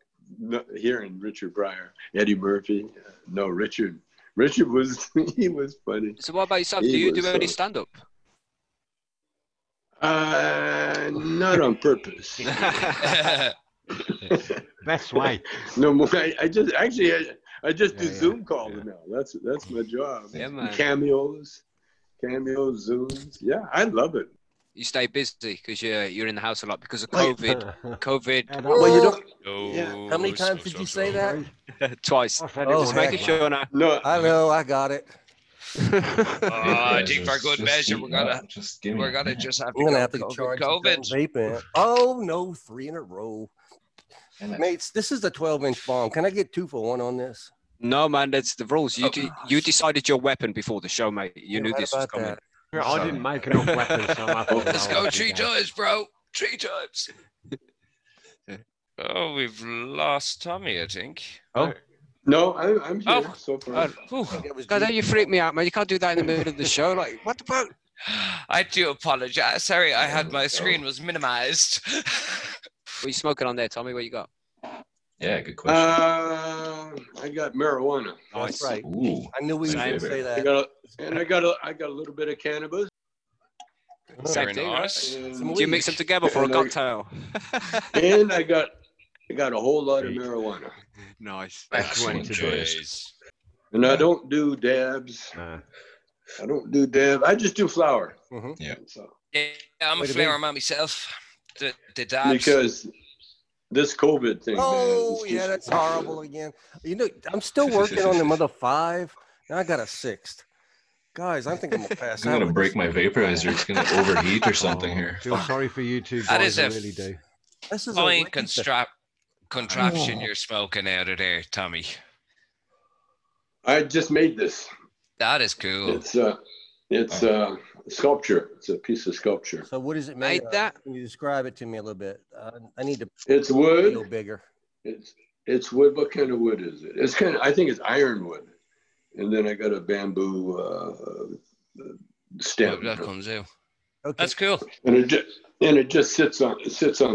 hearing Richard Pryor, Eddie Murphy. No, Richard Richard was, he was funny. So what about yourself? Do you do any stand-up? Not on purpose. Best way. No more. I just do Zoom calls now. That's my job. Yeah, man. Cameos, Zooms. Yeah, I love it. You stay busy because you're in the house a lot because of COVID. COVID. Well, you don't. Oh, yeah. How many times did you say that? Twice. Oh, just making sure now. No, I know. I got it. I think for good measure, we're gonna have to charge COVID. Oh no, 3 in a row. Mates, this is the 12-inch bomb. Can I get 2 for 1 on this? No, man, that's the rules. You decided your weapon before the show, mate. You knew this was coming. So. I didn't make enough weapons. So let's go 3 times, bro. 3 times. Oh, we've lost Tommy, I think. Oh. No, I'm here. Oh. So far. God, don't you freak me out, man. You can't do that in the middle of the show. Like, what the fuck? I do apologize. Sorry, I had my screen was minimized. What are you smoking on there, Tommy? What you got? Yeah, good question. I got marijuana. Oh, that's right. Ooh. I knew we were going to say that. I got a little bit of cannabis. Same thing, right? Do you mix them together for a cocktail? And I got a whole lot of marijuana. Nice. Excellent choice. And I don't do dabs. I don't do dabs. I just do flour. Mm-hmm. Yeah. So. Yeah, I'm a flour man myself. The dabs. Because this COVID thing. Oh, man, yeah, that's horrible again. You know, I'm still working on the mother 5. Now I got a 6th. Guys, I think I'm gonna pass out. I'm gonna break my vaporizer. It's gonna overheat or something here. Feel sorry for you two guys. That is really do. This is a contraption you're smoking out of there, Tommy. I just made this. That is cool. It's sculpture. It's a piece of sculpture. So what is it made that? Can you describe it to me a little bit? I need to. It's wood. A little bigger. It's wood. What kind of wood is it? It's kind of, I think it's ironwood. And then I got a bamboo stem. Oh, that comes out. Okay. That's cool. And it just sits on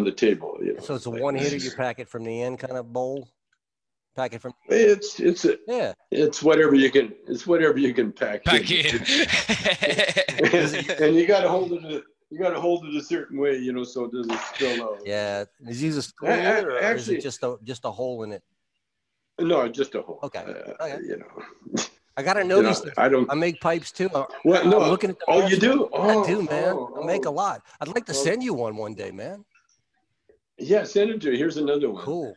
the table. You know? So it's a one-hitter. You pack it from the end kind of bowl. Pack it from. It's whatever you can. It's whatever you can pack. Pack in. And you got to hold it. You got to hold it a certain way, you know, so it doesn't spill out. Yeah. Is it a spoon or actually is it just a hole in it? No, just a hole. Okay. You know. I gotta know these things. I make pipes too. What? No. I'm looking at the you do? Oh, I do, man. I make a lot. I'd like to send you one day, man. Yeah, send it to you. Here's another one. Cool.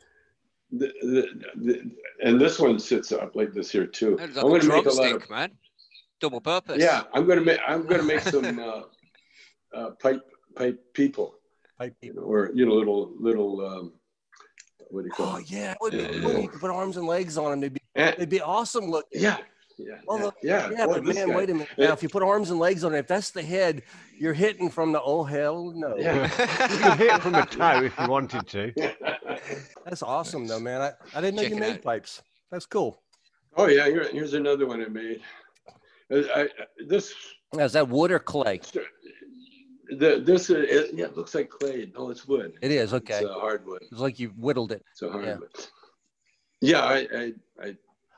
And this one sits up like this here too. Like I'm gonna make a lot of, man. Double purpose. Yeah, I'm gonna make some pipe people. Pipe people, or little. What do you call? Oh it? Yeah, it would be cool. You could put arms and legs on them. They'd be awesome looking. Yeah. Yeah, well, yeah, yeah, boy, but man, wait a minute. Now, if you put arms and legs on it, if that's the head, you're hitting from the oh hell no. Yeah. You could hit from the toe if you wanted to. That's awesome though, man. I didn't know you made pipes. That's cool. Oh yeah, here's another one I made. Now, is that wood or clay? It looks like clay. No, it's wood. It is okay. It's hardwood. It's like you whittled it. It's a hardwood. Yeah,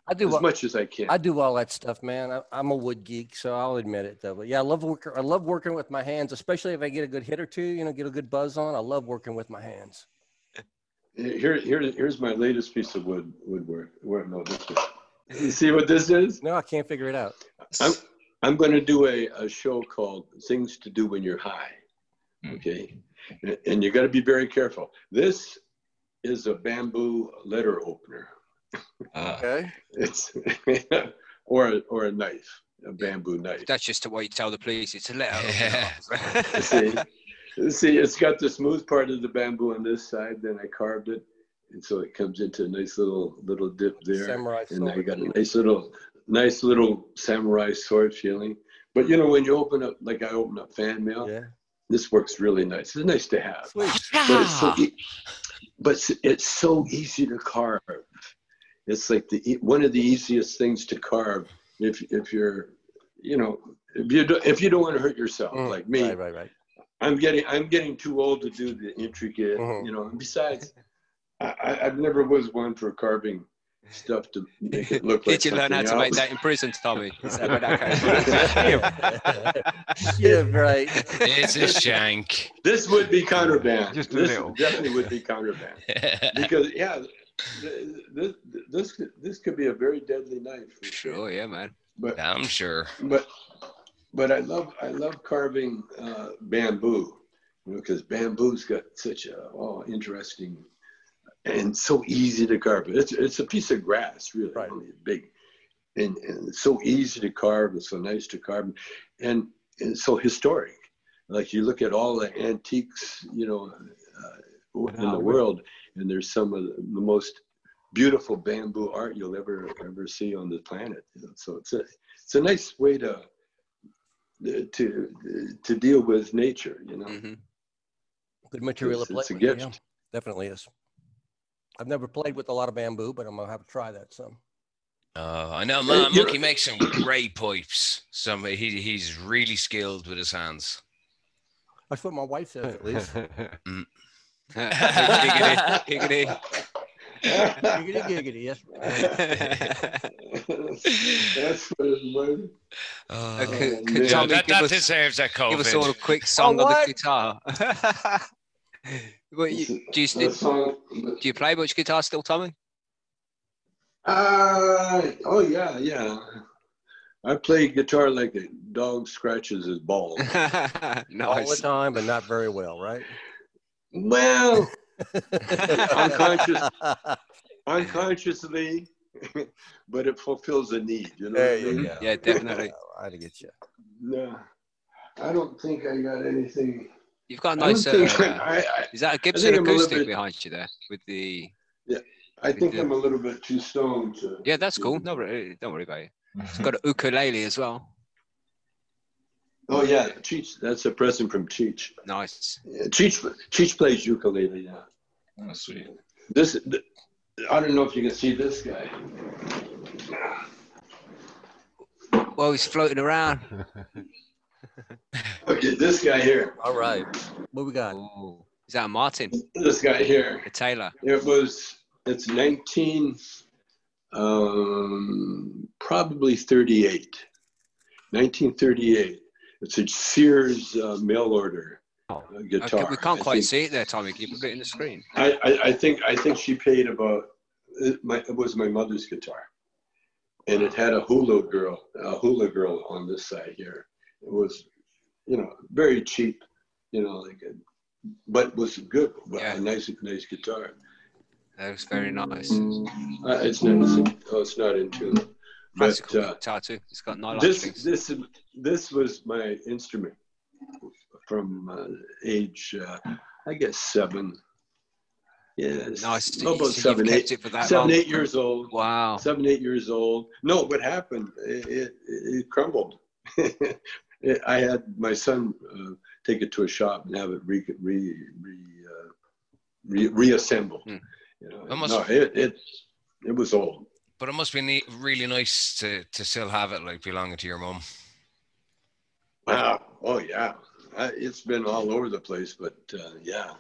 I do as much as I can. I do all that stuff, man. I'm a wood geek, so I'll admit it, though. But yeah, I love working with my hands, especially if I get a good hit or two. You know, get a good buzz on. I love working with my hands. Here's my latest piece of woodwork. No, this one. You see what this is? No, I can't figure it out. I'm going to do a show called "Things to Do When You're High." Okay, and you got to be very careful. This is a bamboo letter opener. Okay. It's or a knife, a bamboo knife. That's just what you tell the police. It's a letter. Yeah. See, it's got the smooth part of the bamboo on this side. Then I carved it, and so it comes into a nice little dip there. Samurai sword. And I got a nice little samurai sword feeling. But you know, when you open up, like I open up fan mail. Yeah. This works really nice. It's nice to have. Sweet. But it's so easy to carve. It's like one of the easiest things to carve if you don't want to hurt yourself like me. Right. I'm getting too old to do the intricate. You know. And besides, I've never was one for carving stuff to make it look like. Did you learn how to make that in prison, Tommy? Is that where that came from? Yeah, right. It's a shank. This would be contraband. Just a little. Definitely would be contraband. Because yeah, this could be a very deadly knife. For sure, yeah, man. But I'm sure. But I love carving bamboo, you know, because bamboo's got such a interesting. And so easy to carve. It's a piece of grass, really, right. Big, and it's so easy to carve. It's so nice to carve, and it's so historic. Like you look at all the antiques, you know, in the world, and there's some of the most beautiful bamboo art you'll ever see on the planet. You know? So it's a nice way to deal with nature. You know, mm-hmm. Good material. It's a gift. Yeah, definitely is. I've never played with a lot of bamboo, but I'm gonna have to try that some. I know Monkey makes some great pipes. He's really skilled with his hands. That's what my wife says, at least. Mm. Giggity, giggity, yes. That's what it's like. That deserves a COVID. Give us all a quick song on the guitar. Well, do you play much guitar still, Tommy? Yeah. I play guitar like a dog scratches his balls. All the time, but not very well, right? Well, unconsciously, but it fulfills a need, you know. There you go. Yeah, definitely. I get you. No, I don't think I got anything. You've got a nice. Is that a Gibson acoustic behind you there with the? Yeah, I think I'm a little bit too stoned. Yeah, that's cool. No, don't worry about it. It's got an ukulele as well. Oh yeah, Cheech. That's a present from Cheech. Nice. Yeah, Cheech plays ukulele. Yeah. Oh sweet. I don't know if you can see this guy. Well, he's floating around. Okay, this guy here. All right. What we got? Ooh. Is that Martin? This guy here. A Taylor. It's 19, probably 38. 1938. It's a Sears mail order guitar. Okay, we can't quite see it there, Tommy. Can you put it in the screen? I think she paid about, it was my mother's guitar. And it had a hula girl on this side here. It was, you know, very cheap, you know, but was good, a nice guitar. That was very nice. It's not in tune. Classical guitar too. It's got nylon strings. This was my instrument from age, I guess 7. Yes. Nice. About 7, 8 years old. Wow. 7, 8 years old. No, what happened? It crumbled. I had my son take it to a shop and have it reassembled. Mm. You know, it was old. But it must be really nice to still have it, like belonging to your mum. Wow! Oh yeah, it's been all over the place, but yeah,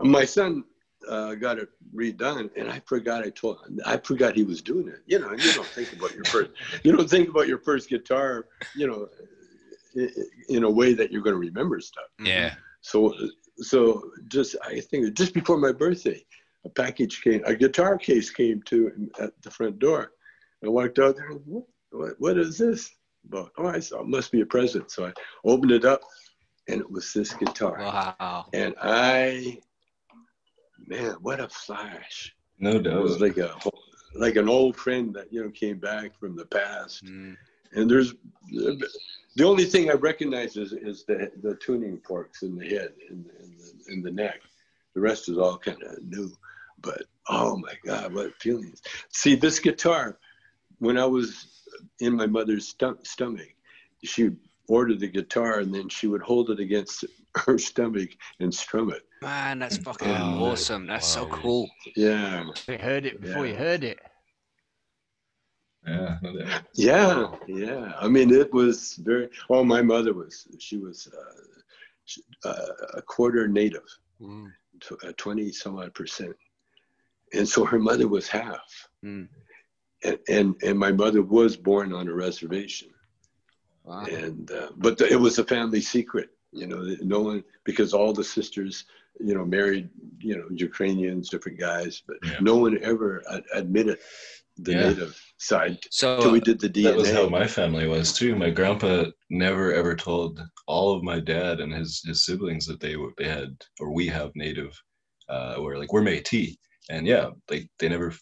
my son got it redone, and I forgot he was doing it. You know, you don't think about your first guitar. You know. In a way that you're going to remember stuff. Yeah. So just I think just before my birthday, a guitar case came to at the front door. I walked out there. What is this? But I saw it must be a present. So I opened it up, and it was this guitar. Wow. And what a flash! No doubt. It was like an old friend that came back from the past. Mm. And the only thing I recognize is the tuning forks in the head and the neck. The rest is all kind of new. But oh my God, what feelings! See, this guitar, when I was in my mother's stomach, she ordered the guitar and then she would hold it against her stomach and strum it. Man, that's fucking awesome! That's so cool. Yeah, we heard it before you heard it. Yeah. I mean, it was very. Oh, my mother was. She was a quarter native, 20-some odd %, and so her mother was half. Mm. And my mother was born on a reservation. Wow. And but it was a family secret, you know, no one, because all the sisters, you know, married, you know, Ukrainians, different guys, but yeah. no one ever admitted the yeah. native side. So we did the DNA. That was how my family was too. My grandpa never ever told all of my dad and his siblings that they had, or we have native, or like we're Métis, and yeah, like they never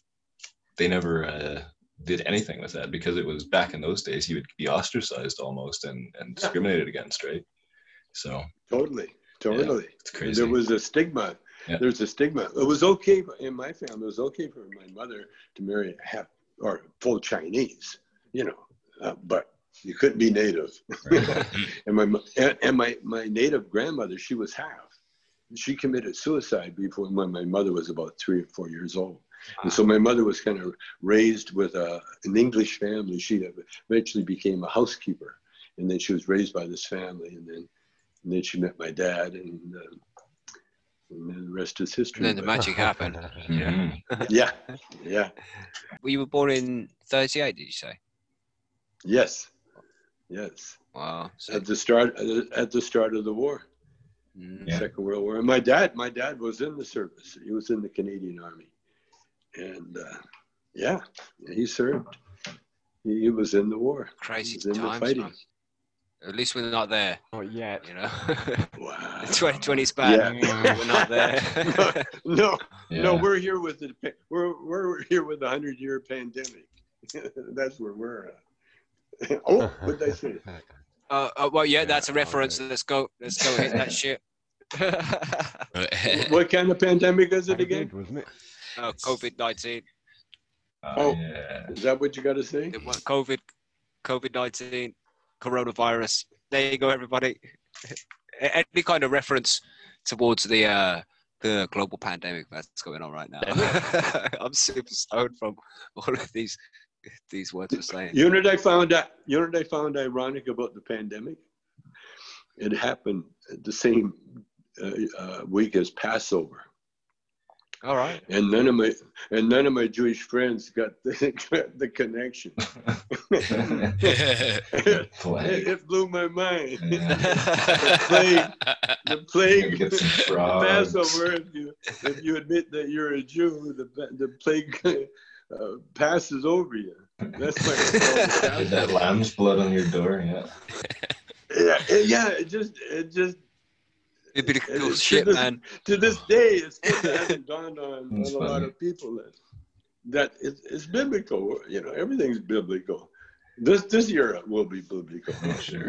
did anything with that, because it was back in those days you would be ostracized almost and discriminated against, right? So totally yeah, it's crazy. There was a stigma. Yeah. There's a stigma. It was okay in my family. It was okay for my mother to marry half or full Chinese, you know, but you couldn't be native. Right. and my native grandmother, she was half. She committed suicide before when my mother was about 3 or 4 years old. Wow. And so my mother was kind of raised with an English family. She eventually became a housekeeper, and then she was raised by this family, and then she met my dad, and then the rest is history. And then the magic happened. Yeah. yeah. You were born in 1938, did you say? Yes. Wow. So at the start of the war, yeah. Second World War. And my dad was in the service. He was in the Canadian Army, and he served. He was in the war. Crazy times. In the fighting. Man. At least we're not there. Not yet. You know? Wow. 2020 is bad. Yeah. We're not there. No, we're here with a 100-year pandemic. That's where we're at. Oh, what did I say? That's a reference. Right. Let's go hit that shit. What kind of pandemic is it again? Wasn't it? COVID-19. Is that what you got to say? COVID-19. Coronavirus. There you go, everybody. Any kind of reference towards the global pandemic that's going on right now. I'm super stoned from all of these words we're saying. You know what I found ironic about the pandemic? It happened the same week as Passover. All right. And none of my Jewish friends got the connection. It blew my mind. Yeah. The plague. Passover. If you admit that you're a Jew, the plague passes over you. That's like that lamb's blood on your door. Yeah. Yeah. It just. Biblical shit, man. To this day, it still hasn't dawned on a lot of people that it's biblical. You know, everything's biblical. This year will be biblical. Sure.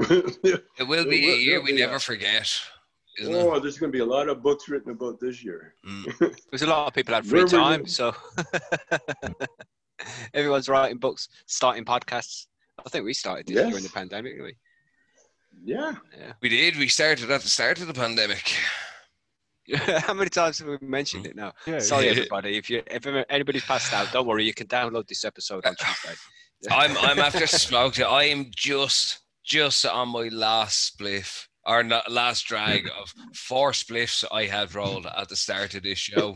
It will be a year we never forget. There's going to be a lot of books written about this year. There's a lot of people had free time, so everyone's writing books, starting podcasts. I think we started this during the pandemic, didn't we? Yeah, we did. We started at the start of the pandemic. How many times have we mentioned it now? Yeah, sorry, everybody. If anybody's passed out, don't worry. You can download this episode on Tuesday. I'm after smoke. I am just on my last spliff, or not last drag of 4 spliffs I had rolled at the start of this show.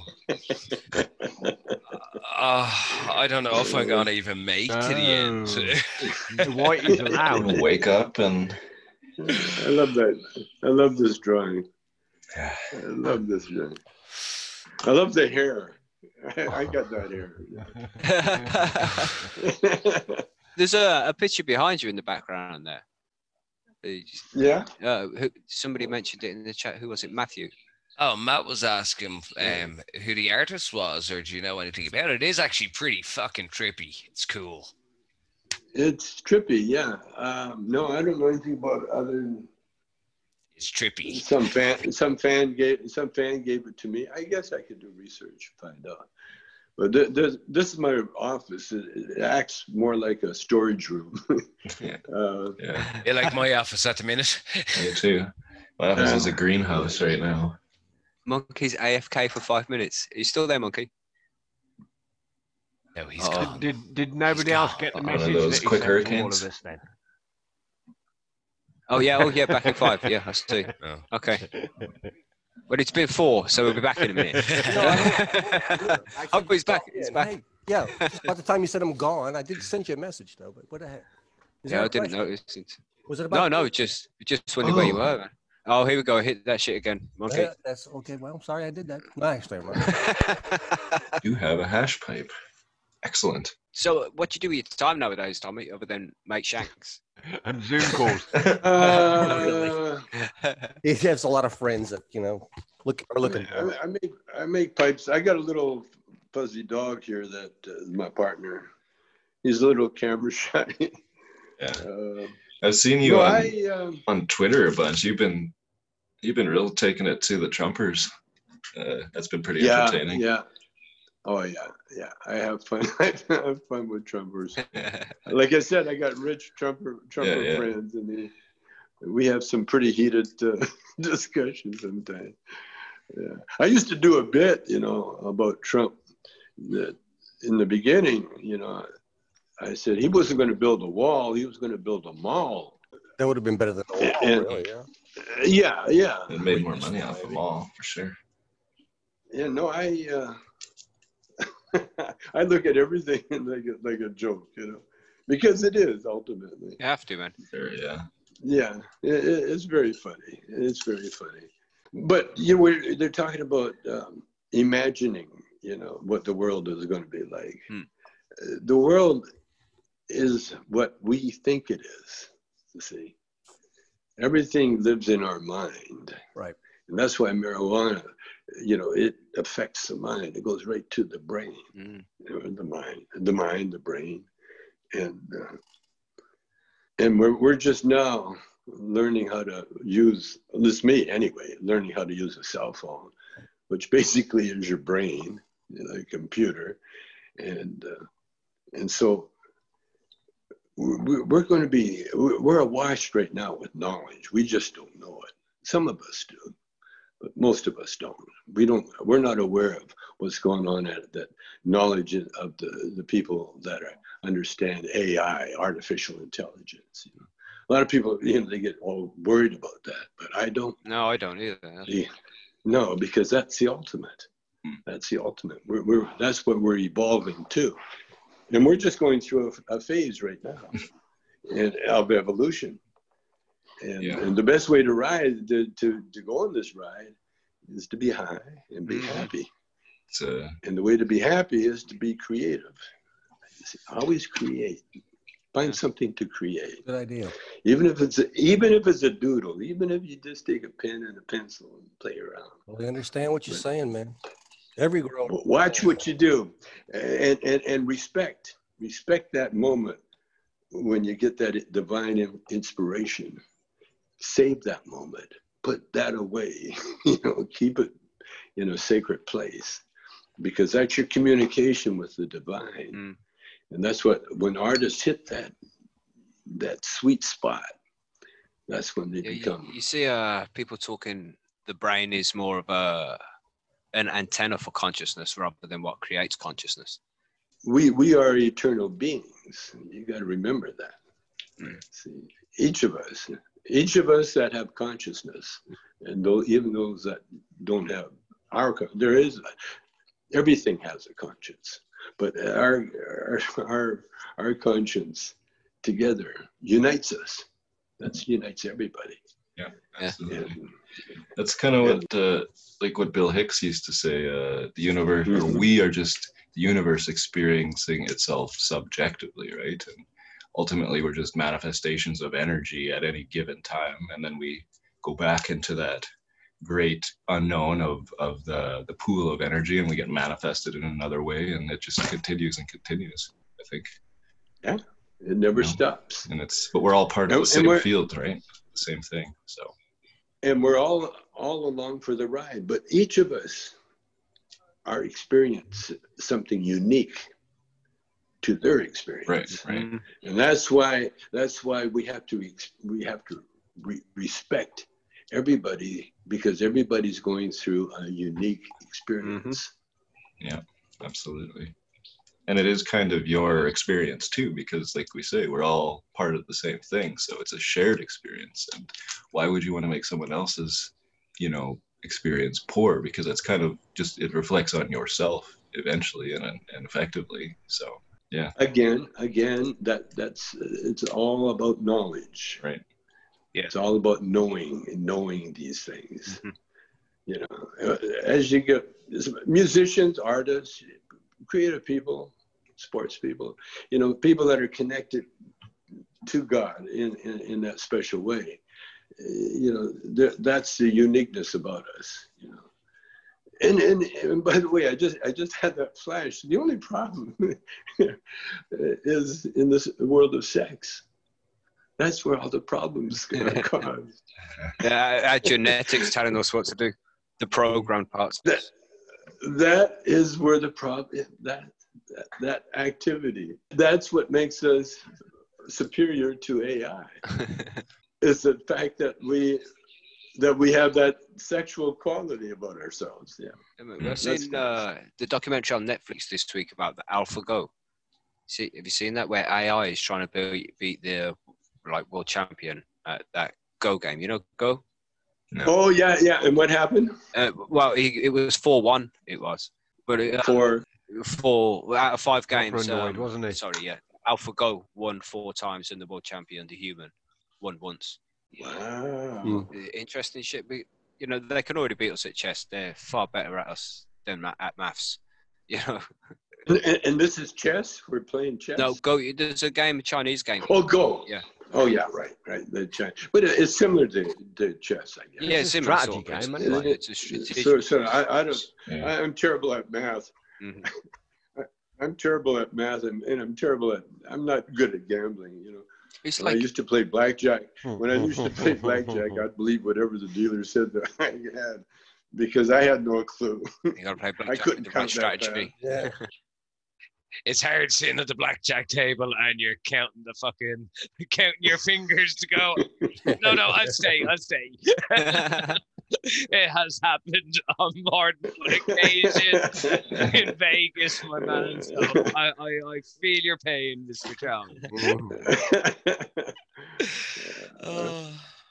I don't know if I'm gonna even make to the end. The white is allowed. Wake up and. I love that. I love this drawing. I love the hair. I got that hair. There's a picture behind you in the background there. Yeah. Somebody mentioned it in the chat. Who was it? Matthew. Oh, Matt was asking who the artist was, or do you know anything about it? It is actually pretty fucking trippy. It's cool. It's trippy, yeah. No, I don't know anything about it other than it's trippy. Some fan gave it to me. I guess I could do research and find out. But this is my office. It acts more like a storage room. Yeah, like my office at the minute. Me too. My office is a greenhouse right now. Monkey's AFK for 5 minutes. Are you still there, Monkey? No, he's gone. Did nobody else get the message? Those quick hurricanes. All of us, then? Oh yeah, back in 5. Yeah, that's 2. No. Okay. Well, it's been 4, so we'll be back in a minute. No, I hope he's back. Yeah, he's back. Yeah, about the time you said I'm gone, I did send you a message though. But what the heck? Yeah, I didn't notice it. Was it about? No, just wondered where you were, man. Oh, here we go. Hit that shit again, Monkey. Yeah, that's okay. Well, sorry I did that. No, actually, I'm right. You have a hash pipe. Excellent. So, what do you do with your time nowadays, Tommy, other than make shanks and Zoom calls? He has a lot of friends that are looking. I make pipes. I got a little fuzzy dog here that is my partner. He's a little camera shy. Yeah. I've seen you on Twitter a bunch. You've been real taking it to the Trumpers. That's been pretty entertaining. Yeah. Oh yeah. I have fun. I have fun with Trumpers. Like I said, I got rich Trumper friends, and we have some pretty heated discussions sometimes. Yeah. I used to do a bit, about Trump. That in the beginning, I said he wasn't going to build a wall. He was going to build a mall. That would have been better than a wall, really, yeah. Yeah. It made more money off the mall, for sure. Yeah, no, I look at everything like a joke, because it is, ultimately. You have to, man. Sure, yeah. Yeah, it's very funny. It's very funny. But they're talking about imagining, what the world is going to be like. The world is what we think it is, you see. Everything lives in our mind. Right. And that's why marijuana, it affects the mind. It goes right to the brain, the brain. And we're just now learning how to use, at least me anyway, learning how to use a cell phone, which basically is your brain, a computer. And so we're awash right now with knowledge. We just don't know it. Some of us do, but most of us don't. We're not aware of what's going on at that knowledge of the people that understand AI, artificial intelligence. A lot of people, they get all worried about that, but I don't. No, I don't either. Yeah. No, because that's the ultimate. That's the ultimate. That's what we're evolving to. And we're just going through a phase right now of evolution. And the best way to ride, to go on this ride, is to be high and be happy. And the way to be happy is to be creative. Always create. Find something to create. Good idea. Even if it's a doodle, even if you just take a pen and a pencil and play around. Well, I understand what you're saying, man. Every girl. Watch what you do, and respect that moment when you get that divine inspiration. Save that moment. Put that away. Keep it in a sacred place, because that's your communication with the divine. And that's what, when artists hit that sweet spot, that's when they become. You see, people talking. The brain is more of an antenna for consciousness rather than what creates consciousness. We are eternal beings. You got to remember that. See, each of us that have consciousness, and even those that don't have everything has a conscience, but our conscience together unites us. That unites everybody. Yeah, absolutely. That's kind of what what Bill Hicks used to say. The universe, or we are just the universe experiencing itself subjectively, right? And ultimately, we're just manifestations of energy at any given time, and then we go back into that great unknown of the pool of energy, and we get manifested in another way, and it just continues and continues. I think. Yeah, it never stops. And but we're all part of the same field, right? Same thing. So, and we're all along for the ride, but each of us are experiencing something unique to their experience, right. And that's why we have to respect everybody, because everybody's going through a unique experience. Yeah, absolutely. And it is kind of your experience too, because like we say, we're all part of the same thing. So it's a shared experience. And why would you want to make someone else's, experience poor? Because that's kind of just, it reflects on yourself eventually and effectively. So yeah. Again, that's it's all about knowledge, right? Yeah, it's all about knowing these things. Mm-hmm. You know, as you get musicians, artists, creative people, sports people, you know, people that are connected to God in that special way. You know, that's the uniqueness about us, you know. And by the way, I just had that flash. The only problem is in this world of sex. That's where all the problems get caused. Yeah, our genetics telling us what to do. The programmed parts. That is where the problem. That activity. That's what makes us superior to AI. Is the fact that we have that sexual quality about ourselves. Yeah. I've seen the documentary on Netflix this week about the Alpha Go. See, have you seen that? Where AI is trying to beat the world champion at that Go game. You know Go? No. Oh yeah. And what happened? Well, it was 4-1. It was, but four out of 5 games. Wasn't it? Sorry, yeah. Alpha Go won 4 times, and the world champion, the human, won once. Wow. Interesting shit. But, you know, they can already beat us at chess. They're far better at us than at maths. You know. And this is chess? We're playing chess? No, Go. There's a Chinese game. Oh, Go. Yeah. Oh, yeah, right. The Chinese. But it's similar to chess, I guess. Yeah, it's similar strategy game. It's a strategy. So I don't. Yeah. I'm terrible at math. Mm-hmm. I'm terrible at math, and I'm not good at gambling, you know. It's like, I used to play blackjack. When I used to play blackjack, I'd believe whatever the dealer said that I had, because I had no clue. You got to play blackjack. I couldn't count strategy. Yeah. It's hard sitting at the blackjack table and you're counting the counting your fingers to go. No, I'll stay. It has happened on more than one occasion in Vegas, my man. So I feel your pain, Mr. Chong.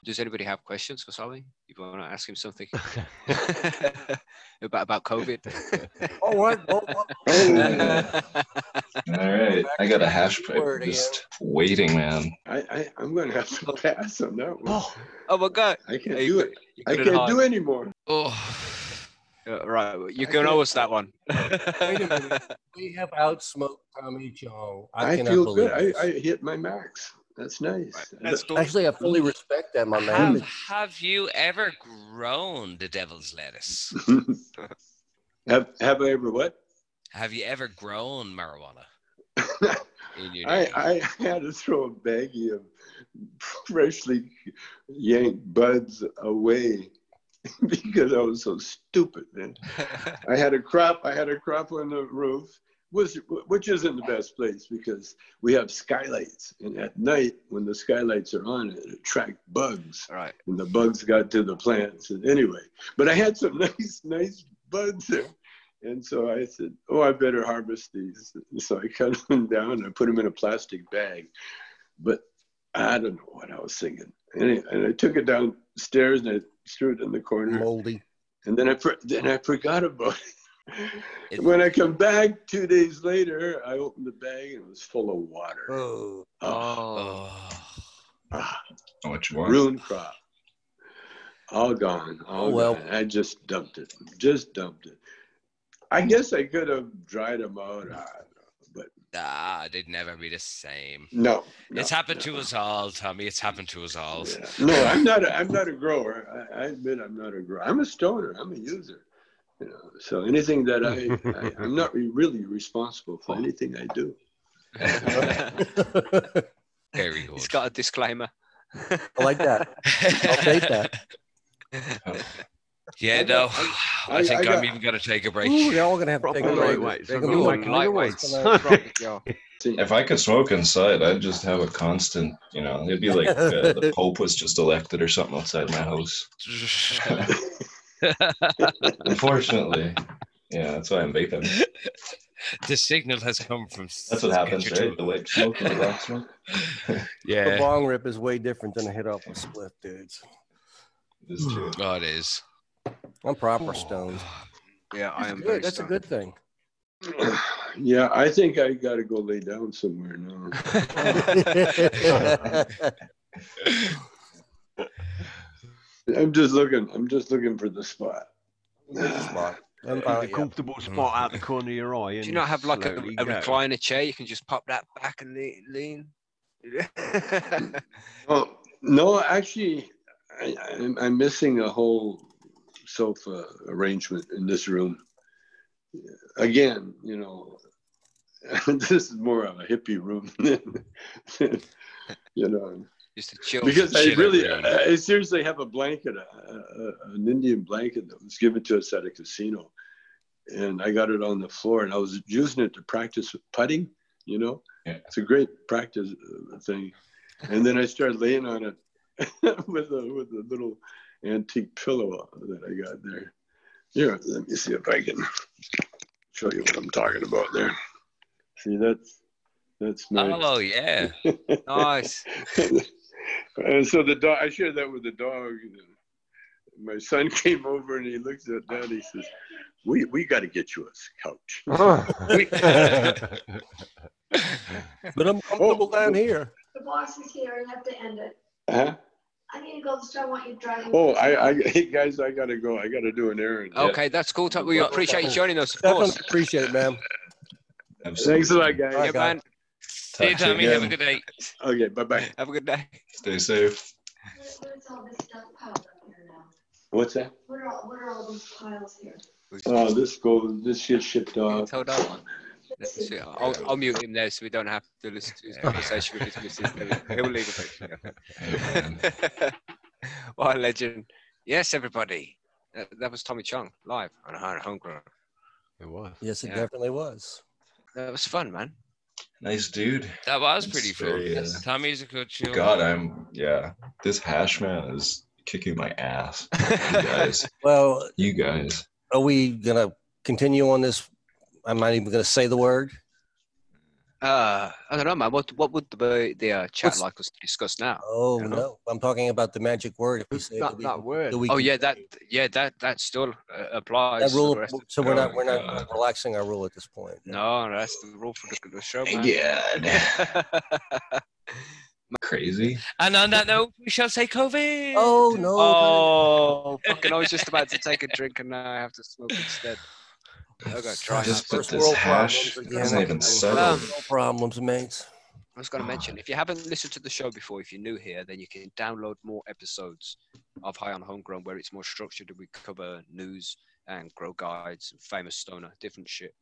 Does anybody have questions for Solly? You want to ask him something about COVID? Oh, what? All right, I got a hash pipe just waiting, man. I'm going to have to pass on that one. Oh my God! I can't do it. I can't do anymore. Oh, right. You can owe us that one. Wait a minute. We have outsmoked Tommy Chong. I feel good. I hit my max. That's nice. Right. That's cool. Actually, I fully respect that, my man. Have you ever grown the devil's lettuce? Have I ever what? Have you ever grown marijuana? I had to throw a baggie of freshly yanked buds away because I was so stupid, man. I had a crop on the roof. Which isn't the best place because we have skylights, and at night when the skylights are on, it attracts bugs. All right. And the bugs got to the plants. And anyway, but I had some nice buds there, and so I said, "Oh, I better harvest these." So I cut them down and I put them in a plastic bag. But I don't know what I was thinking, and I took it downstairs and I threw it in the corner. Moldy. And then I forgot about it. When I come back 2 days later, I opened the bag and it was full of water. What you want? Ruined crop. All gone. All gone. I just dumped it. I guess I could have dried them out. They'd never be the same. No, it's happened to us all, Tommy. It's happened to us all. Yeah. No, I'm not a grower. I admit I'm not a grower. I'm a stoner. I'm a user. You know, so anything that I'm not really responsible for anything I do. Very good. He's got a disclaimer. I like that. I'll take that. Yeah, no. I think I'm even going to take a break. Ooh, they're all going to have to take a break. If I could smoke inside, I'd just have a constant, you know, it'd be like the Pope was just elected or something outside my house. Unfortunately, yeah, that's why I'm vaping. The signal has come from. That's what happens, right? The white smoke and the black smoke. Yeah, the bong rip is way different than a hit off a split, dudes. It is true. Oh, it is. I'm proper stoned. Yeah, I am. That's a good thing. Yeah, I think I got to go lay down somewhere now. I'm just looking for the spot. A comfortable spot out the corner of your eye. Do you not have like a recliner chair? You can just pop that back and lean. Well, no, actually, I'm missing a whole sofa arrangement in this room. Again, you know, this is more of a hippie room than, you know. Just to chill. Because I really, I seriously have a blanket, an Indian blanket that was given to us at a casino. And I got it on the floor and I was using it to practice putting, you know. Yeah. It's a great practice thing. And then I started laying on it with a little antique pillow that I got there. Here, let me see if I can show you what I'm talking about there. See, that's nice. Oh, yeah. Nice. And so the dog, I shared that with the dog. My son came over and he looks at that and he says, we got to get you a couch. But I'm comfortable down here. The boss is here. I have to end it. Uh-huh. I need to go to the store. I want you to drive. Oh, hey guys, I gotta go. I gotta do an errand. Okay, yeah. That's cool. We appreciate you joining us. Of course, appreciate it, man. Thanks a lot, guys. Yeah, man. See you, Tommy. Have a good day. Okay, bye bye. Have a good day. Stay safe. Where's all this stuff piled up here now? What's that? What are all these piles here? Oh, this shit shipped off. Hold on. I'll mute him there so we don't have to listen to his conversation with his missus. He'll leave a picture. What a legend. Yes, everybody. That was Tommy Chong live on High on Homegrown. It was. Yes, it definitely was. That was fun, man. Nice dude. That was pretty fun. Yes. Tommy's a good chill. God, this hash man is kicking my ass. You guys. Are we going to continue on this? I'm not even going to say the word. I don't know, man. What would the chat What's, like us to discuss now? Oh, no. I'm talking about the magic word. If we say that word. That still applies. That rule, so we're not relaxing our rule at this point. No, that's the rule for the show, man. Yeah. Crazy. And on that note, we shall say COVID. Oh, no. Oh, fucking. I was just about to take a drink and now I have to smoke instead. I just put this hash. It doesn't even settle. No problems, mate. I was going to mention, if you haven't listened to the show before, if you're new here, then you can download more episodes of High on Homegrown where it's more structured and we cover news and grow guides and famous stoner, different shit.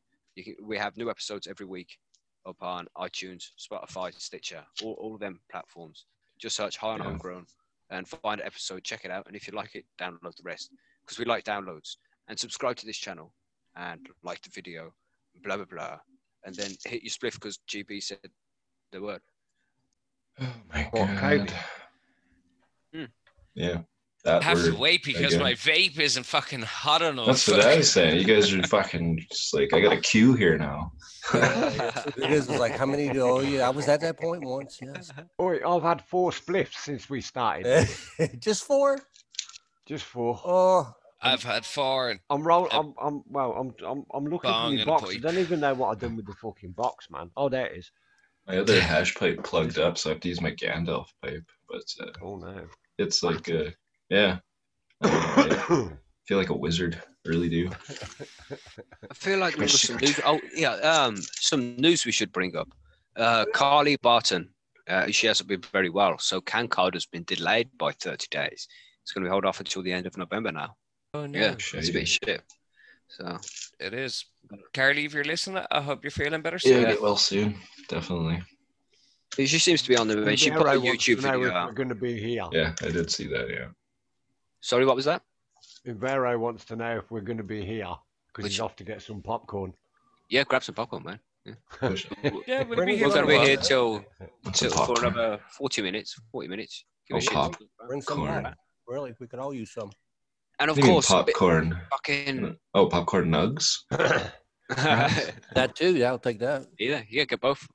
We have new episodes every week up on iTunes, Spotify, Stitcher, all of them platforms. Just search High on Homegrown and find an episode, check it out, and if you like it, download the rest because we like downloads. And subscribe to this channel. And like the video, blah, blah, blah. And then hit your spliff because GB said the word. Oh, my God. Yeah. I have to wait because my vape isn't fucking hot enough. That's what I was saying. You guys are fucking just like, I got a queue here now. It is like, how many do you owe you? I was at that point once, yes. Boy, I've had 4 spliffs since we started. Just 4? Just 4. Oh. I've had 4. And I'm looking for the box. I don't even know what I've done with the fucking box, man. Oh, there it is. My other hash pipe plugged up, so I have to use my Gandalf pipe. But it's like, I feel like a wizard. I really do. I feel like there was some news. Oh yeah, some news we should bring up. Carly Barton, she hasn't been very well, so CanCard has been delayed by 30 days. It's going to be held off until the end of November now. Oh, no. Yeah, it's a bit shit. So it is. Carly, if you're listening, I hope you're feeling better soon. Yeah, get well soon, definitely. She seems to be on the way. She put a YouTube video out. We're going to be here. Yeah, I did see that. Yeah. Sorry, what was that? Vero wants to know if we're going to be here because he's off to get some popcorn. Yeah, grab some popcorn, man. Yeah, yeah we'll be here. We're going to be here till for another 40 minutes. Give a pop. Bring some corn. Really, we could all use some. And of course, popcorn. Popcorn nugs. That too. Yeah, I'll take that. Yeah, get both.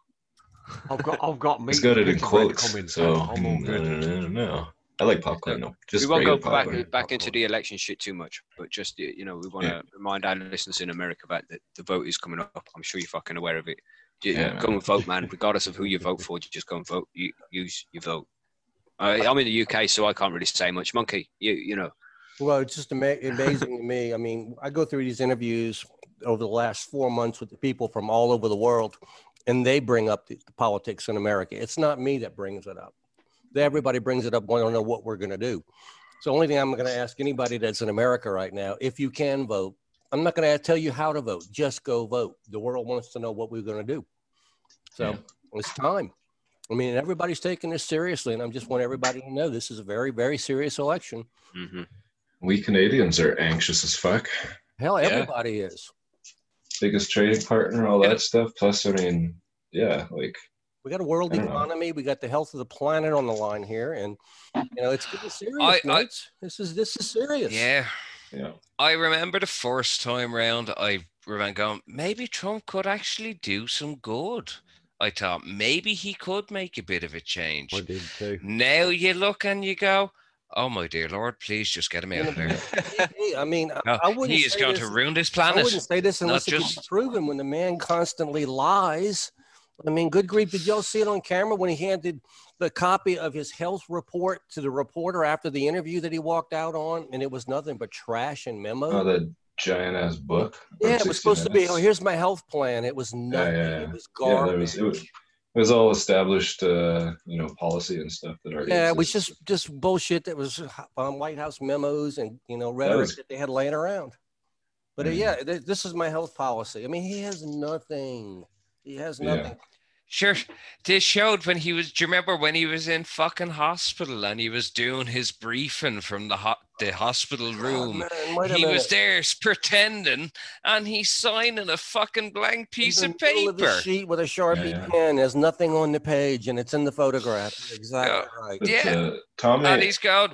I've got meat. He's got it in quotes. So I don't know. I like popcorn though. Just we won't go back into the election shit too much, but just, you know, we want to remind our listeners in America about that the vote is coming up. I'm sure you're fucking aware of it. Go and vote, man. Regardless of who you vote for, just go and vote. You use your vote. I'm in the UK, so I can't really say much. Monkey, you know. Well, it's just amazing to me. I mean, I go through these interviews over the last 4 months with the people from all over the world, and they bring up the politics in America. It's not me that brings it up. Everybody brings it up. We don't know what we're going to do. So the only thing I'm going to ask anybody that's in America right now, if you can vote, I'm not going to tell you how to vote. Just go vote. The world wants to know what we're going to do. So it's time. I mean, everybody's taking this seriously, and I just want everybody to know this is a very, very serious election. Mm-hmm. We Canadians are anxious as fuck. Hell, everybody is. Biggest trading partner, all that stuff. Plus, I mean, like, we got a world economy. We got the health of the planet on the line here, and you know it's getting serious. This is serious. Yeah, yeah. I remember the first time round. I remember going, maybe Trump could actually do some good. I thought maybe he could make a bit of a change. I did too. Now you look and you go, oh my dear Lord, please just get him out of there. I mean, I wouldn't. He is going to ruin this planet. I wouldn't say this unless it's proven. When the man constantly lies, I mean, good grief! Did y'all see it on camera when he handed the copy of his health report to the reporter after the interview that he walked out on, and it was nothing but trash and memos? Oh, that giant ass book. Yeah, it was supposed to be. Oh, here's my health plan. It was nothing. It was garbage. It was all established, you know, policy and stuff that are. Yeah, existed. It was just bullshit that was on White House memos and, you know, rhetoric that they had laying around. But this is my health policy. I mean, he has nothing. He has nothing. Yeah. Sure, this showed when he was. Do you remember when he was in fucking hospital and he was doing his briefing from the hospital room? Oh, man, he was there pretending, and he's signing a fucking blank piece of paper. Of a sheet with a Sharpie pen. There's nothing on the page, and it's in the photograph. Exactly right. But, Tommy, and he's going,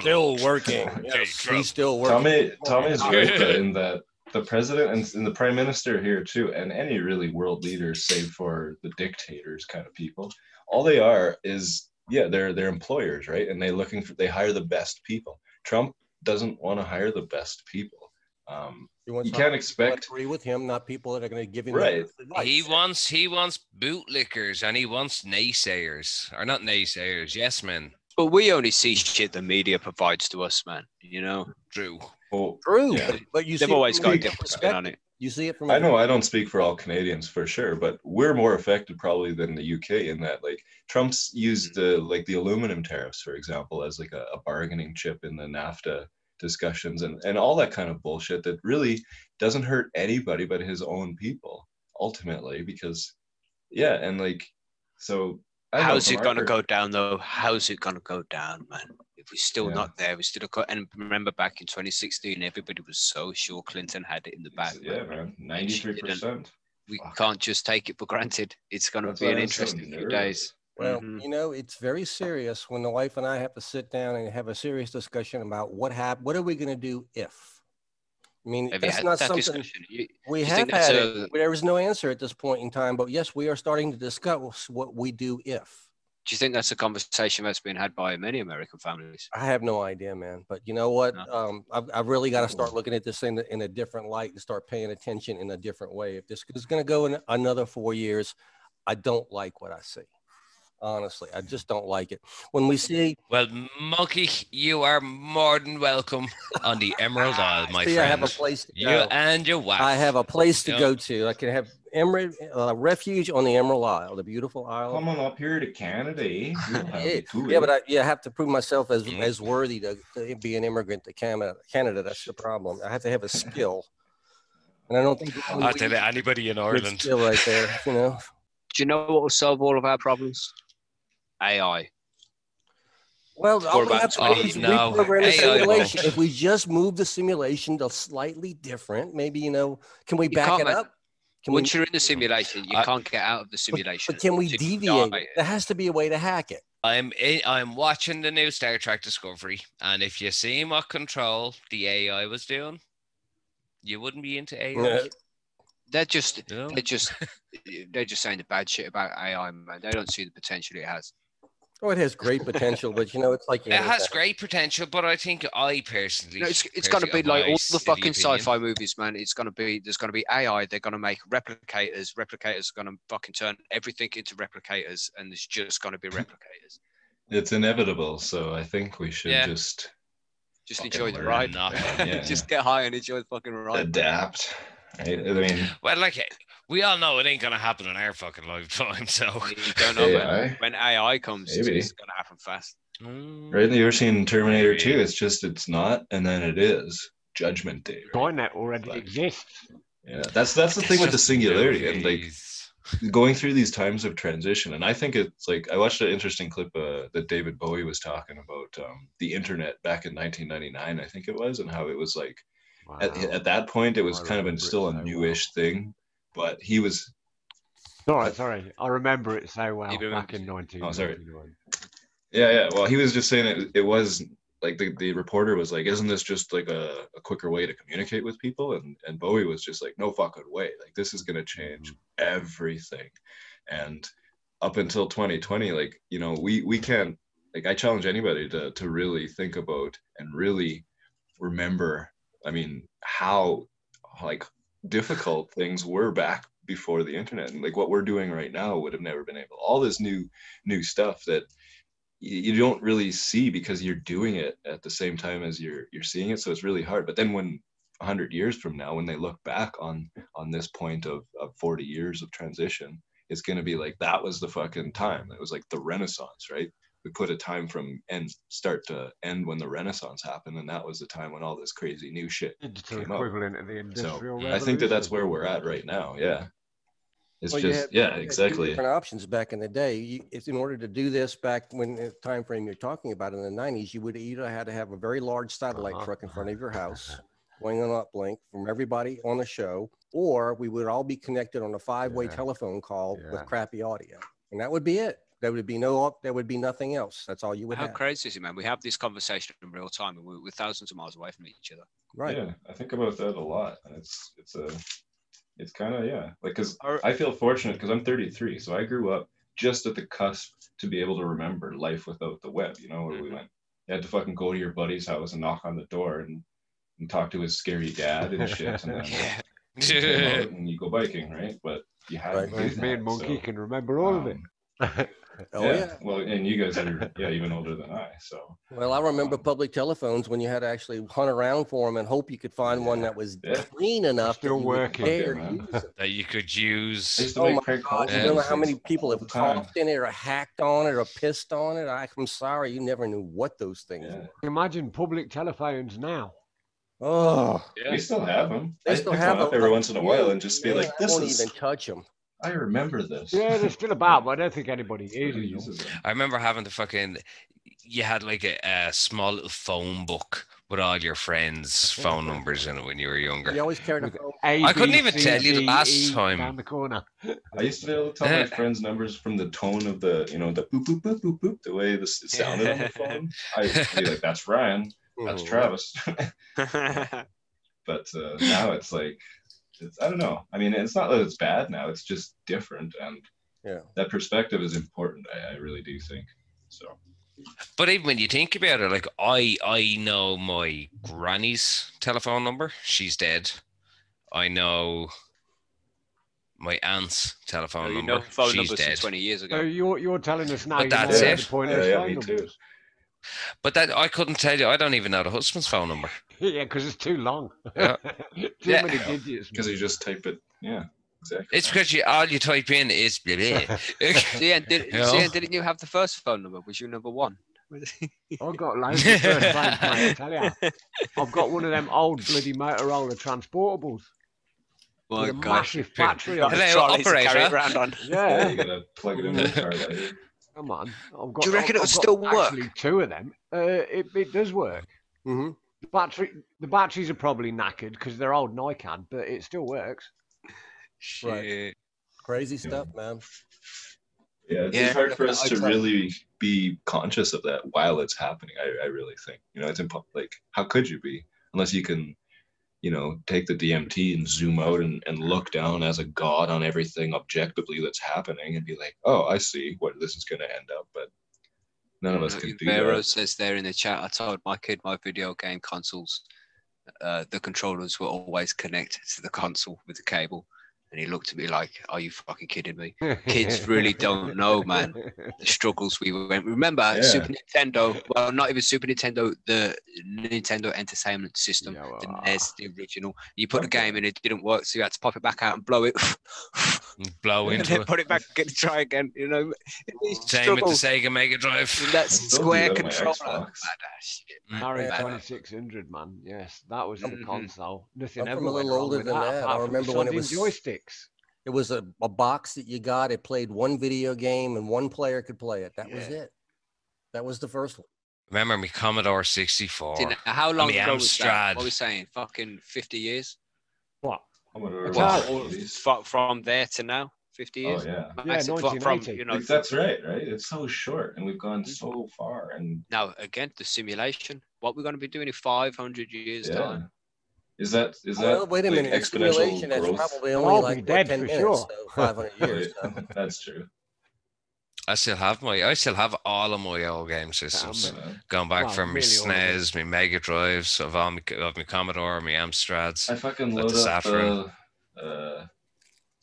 still working. Yes, he's still working. Tommy's right in that. The president and the prime minister here too, and any really world leaders, save for the dictators kind of people, all they are is they're employers, right? And they hire the best people. Trump doesn't want to hire the best people. You can't expect agree with him, not people that are going to give him advice. He wants bootlickers and he wants naysayers, or not naysayers, yes men. But we only see shit the media provides to us, man. You know, Drew. True, yeah. But you they've always got a different spin on it. You see it from. I know I don't speak for all Canadians for sure, but we're more affected probably than the UK in that, like, Trump's used the aluminum tariffs, for example, as like a bargaining chip in the NAFTA discussions and all that kind of bullshit that really doesn't hurt anybody but his own people ultimately, because how's it gonna go down though? How's it gonna go down, man? If we're still not there, we still cut. And remember back in 2016, everybody was so sure Clinton had it in the bag. Yeah, man, 93%. We can't just take it for granted. It's gonna be an interesting few days. Well, you know, it's very serious when the wife and I have to sit down and have a serious discussion about what happened. What are we gonna do if? I mean, that's not something we have had. There is no answer at this point in time. But yes, we are starting to discuss what we do if. Do you think that's a conversation that's been had by many American families? I have no idea, man. But you know what? No. I've really got to start looking at this in a different light and start paying attention in a different way. If this is going to go in another 4 years, I don't like what I see. Honestly, I just don't like it. When we see... Well, Monkey, you are more than welcome on the Emerald Isle, my friend. I have a place to go. You and your wife. I have a place to go to. I can have refuge on the Emerald Isle, the beautiful isle. Come on up here to Canada, eh? But I have to prove myself as worthy to be an immigrant to Canada. That's the problem. I have to have a skill. And I don't think... I'll tell anybody in Ireland. Skill right there, you know? Do you know what will solve all of our problems? AI. Well, all we have to do is reprogram the simulation. If we just move the simulation to slightly different, maybe, you know, can we back it up? Once you're in the simulation, you can't get out of the simulation. But can we deviate? There has to be a way to hack it. I'm watching the new Star Trek Discovery, and if you see what Control the AI was doing, you wouldn't be into AI. No. They're just saying the bad shit about AI, man. They don't see the potential it has. Oh, it has great potential, but you know, it's like... You know, it has great potential, but I think I personally... No, it's going to be like all the fucking sci-fi movies, man. It's going to be... There's going to be AI. They're going to make replicators. Replicators are going to fucking turn everything into replicators, and there's just going to be replicators. It's inevitable, so I think we should just enjoy the ride. Just get high and enjoy the fucking ride. Adapt. I mean... Well, like... We all know it ain't going to happen in our fucking lifetime, so... You don't know when AI comes, it's going to happen fast. Right? You were seeing Terminator 2, it's just, it's not, and then it is. Judgment Day. Right? That already exists. Yeah, that's the thing with the singularity, and like, going through these times of transition, and I think it's like, I watched an interesting clip that David Bowie was talking about the internet back in 1999, I think it was, and how it was like, at that point, it was kind of still a newish thing. But he was... Sorry. I remember it so well back in 1991. Oh, sorry. Yeah. Well, he was just saying it was... Like, the reporter was like, isn't this just, like, a quicker way to communicate with people? And Bowie was just like, no fucking way. Like, this is going to change everything. And up until 2020, like, you know, we can't... Like, I challenge anybody to really think about and really remember, I mean, how, like... difficult things were back before the internet, and like what we're doing right now would have never been able. All this new stuff that you don't really see because you're doing it at the same time as you're seeing it, so it's really hard. But then when 100 years from now, when they look back on this point of 40 years of transition, it's going to be like, that was the fucking time. It was like the Renaissance, right? We put a time from start to end when the Renaissance happened, and that was the time when all this crazy new shit came up. Of the Industrial Revolution. I think that's where we're at right now. Yeah, it's exactly. Different options back in the day. It's in order to do this back when the time frame you're talking about in the '90s, you would either had to have a very large satellite truck in front of your house, going on uplink from everybody on the show, or we would all be connected on a five-way telephone call with crappy audio, and that would be it. There would be there would be nothing else. That's all you would have. How crazy is it, man? We have this conversation in real time, and we're thousands of miles away from each other. Right. Yeah, I think about that a lot. It's kind of like, because I feel fortunate because I'm 33, so I grew up just at the cusp to be able to remember life without the web. You know, where you had to fucking go to your buddy's house and knock on the door and talk to his scary dad and shit, and then you go biking, right? But you had me and Monkey can remember all of it. Well, and you guys are even older than I, so I remember public telephones when you had to actually hunt around for them and hope you could find one that was clean enough that you could use. Oh my God, you don't know how many people have coughed in it or hacked on it or pissed on it. I'm sorry, you never knew what those things were. Imagine public telephones now. Oh yeah, we still have them. They still have them every once in a while, and just be like, this is... even touch them. I remember this. Yeah, they're still about, but I don't think anybody uses them. I remember having the fucking... You had like a small little phone book with all your friends' phone numbers in it when you were younger. You always carried a phone. I couldn't even tell you the last time. Down the corner. I used to be able to tell my friends' numbers from the tone of the, you know, the boop, boop, boop, boop, boop, the way this sounded on the phone. I used to be like, that's Ryan, that's Travis. But now it's like... I don't know. I mean, it's not that it's bad now. It's just different, and that perspective is important. I really do think so. But even when you think about it, like I know my granny's telephone number. She's dead. I know my aunt's telephone number. No phone she's dead. 20 years ago. So you're telling us now. But that's it. Me too. But that I couldn't tell you. I don't even know the husband's phone number. Yeah, because it's too long. Yeah. Too many digits. Because you just type it. Yeah, exactly. It's because all you type in is blah, blah. Didn't you have the first phone number? Was you number one? I've got loads of first phone numbers, I tell you. I've got one of them old bloody Motorola transportables. My God. Massive battery on it. Hello, operator. On. Yeah, you got to plug it in the car later. Come on. I've got, do you reckon it'll still work? Actually, two of them. It does work. Mm-hmm. The batteries are probably knackered because they're old Nikon, but it still works. Shit. Right. Crazy stuff, man. Yeah, it's hard for us to really be conscious of that while it's happening. I really think, you know, it's like, how could you be, unless you can, you know, take the DMT and zoom out and look down as a god on everything objectively that's happening and be like, oh, I see what this is going to end up, but None of us can do that. Vero says there in the chat, I told my kid my video game consoles, the controllers were always connected to the console with the cable. And he looked at me like, are you fucking kidding me? Kids really don't know, man, the struggles we went. Remember, yeah. Super Nintendo, well, not even Super Nintendo, the Nintendo Entertainment System, yeah, well, the NES, the original. You put a game and it didn't work, so you had to pop it back out and blow it. Blow into it. And then put it back and try again, you know. Same with the Sega Mega Drive. That's square controller. That shit. Mario 2600, man. Yes, that was the console. Nothing ever went wrong with that. I remember when it was... joystick. It was a box that you got. It played one video game and one player could play it. That was it. That was the first one. Remember me Commodore 64. How long ago was that? What are we saying? Fucking 50 years? What? From there to now? 50 years? Oh, yeah. That's right? It's so short and we've gone so far. And now, again, the simulation. What we're going to be doing in 500 years time. Is that wait a minute, exponential growth? That's probably only like 10 minutes, sure. 500 years. So. That's true. I still have all of my old game systems. Going back from my SNES, my Mega Drives, of my Commodore, my Amstrads. I fucking load up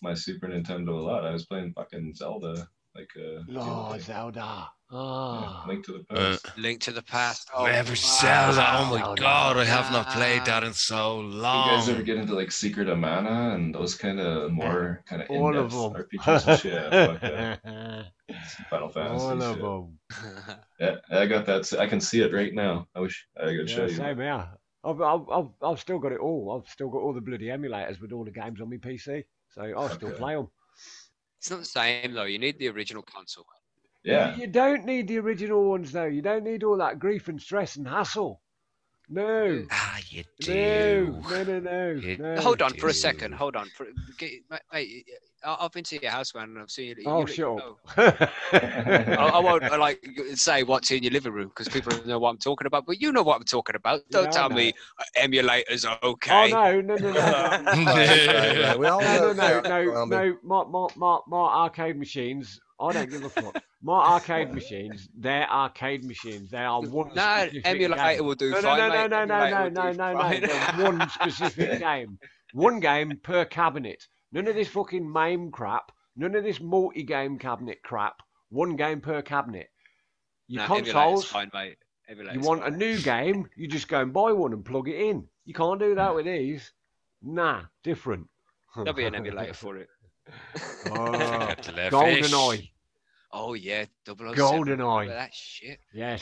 my Super Nintendo a lot. I was playing fucking Zelda. Zelda. Oh. Yeah, Link to the Past. Zelda. Oh my God, I have not played that in so long. You guys ever get into like Secret of Mana and those kind of more kind of in-depth RPGs and shit? Final Fantasy. All of them. Yeah, I got that. I can see it right now. I wish I could show you. Same here. I've still got it all. I've still got all the bloody emulators with all the games on my PC, so I'll still play them. It's not the same though. You need the original console. Yeah. You don't need the original ones though. You don't need all that grief and stress and hassle. No. Ah, you do. No. Hold on. Mate, I've been to your house, man, and I've seen you. Oh, sure. I won't say what's in your living room because people don't know what I'm talking about, but you know what I'm talking about. Don't tell me emulators are okay. Oh, No. More arcade machines. I don't give a fuck. My arcade machines, they're arcade machines. They are one specific emulator game. Will do fine. No. There's one specific game. One game per cabinet. None of this fucking MAME crap. None of this multi-game cabinet crap. One game per cabinet. Your consoles, fine, mate. You want a new game, you just go and buy one and plug it in. You can't do that with these. Nah, different. There'll be an emulator for it. Goldeneye. Oh yeah, 007. Goldeneye. That shit. Yes.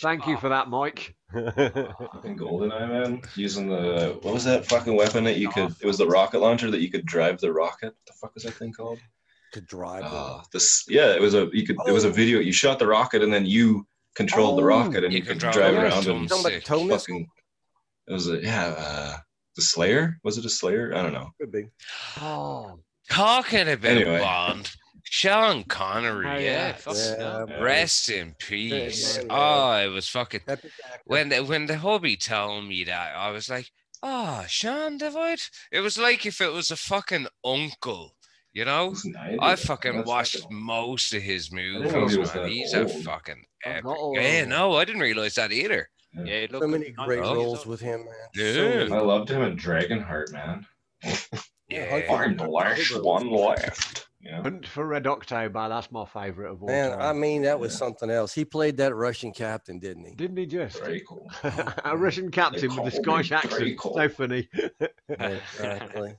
Thank you for that, Mike. Fucking Goldeneye, man. Using the what was that fucking weapon that you could? It was the rocket launcher that you could drive the rocket. The fuck was that thing called? To drive. It was a video. You shot the rocket and then you controlled the rocket and you could drive around and fucking. It was the Slayer. Was it a Slayer? I don't know. Could be. Oh. Talking about Bond, Sean Connery, rest in peace. I was fucking when the hubby told me that, I was like, oh, Sean David. It was like if it was a fucking uncle, you know. I fucking watched most of his movies, man. He's a fucking epic. Yeah, no, I didn't realize that either. Yeah, so many great roles with him, man. Yeah, I loved him in Dragonheart, man. Yeah, one left. Yeah. Hunt for Red October, that's my favorite of all. Man, time. I mean, that was something else. He played that Russian captain, didn't he? Didn't he just? Very cool. A Russian captain with a Scottish accent. Cool. So funny. Exactly.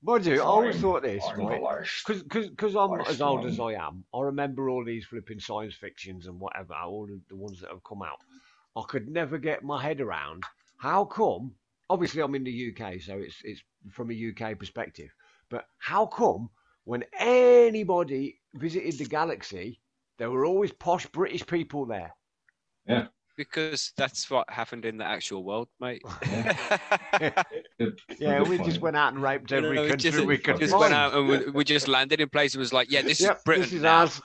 Mind you, I always thought this, right? Because I'm as old as I am, I remember all these flipping science fictions and whatever, all the ones that have come out. I could never get my head around how come. Obviously, I'm in the UK, so it's from a UK perspective. But how come when anybody visited the galaxy, there were always posh British people there? Yeah. Because that's what happened in the actual world, mate. We just went out and raped every country we could. Just went out and we just landed in place and was like, yeah, this is Britain. This is ours.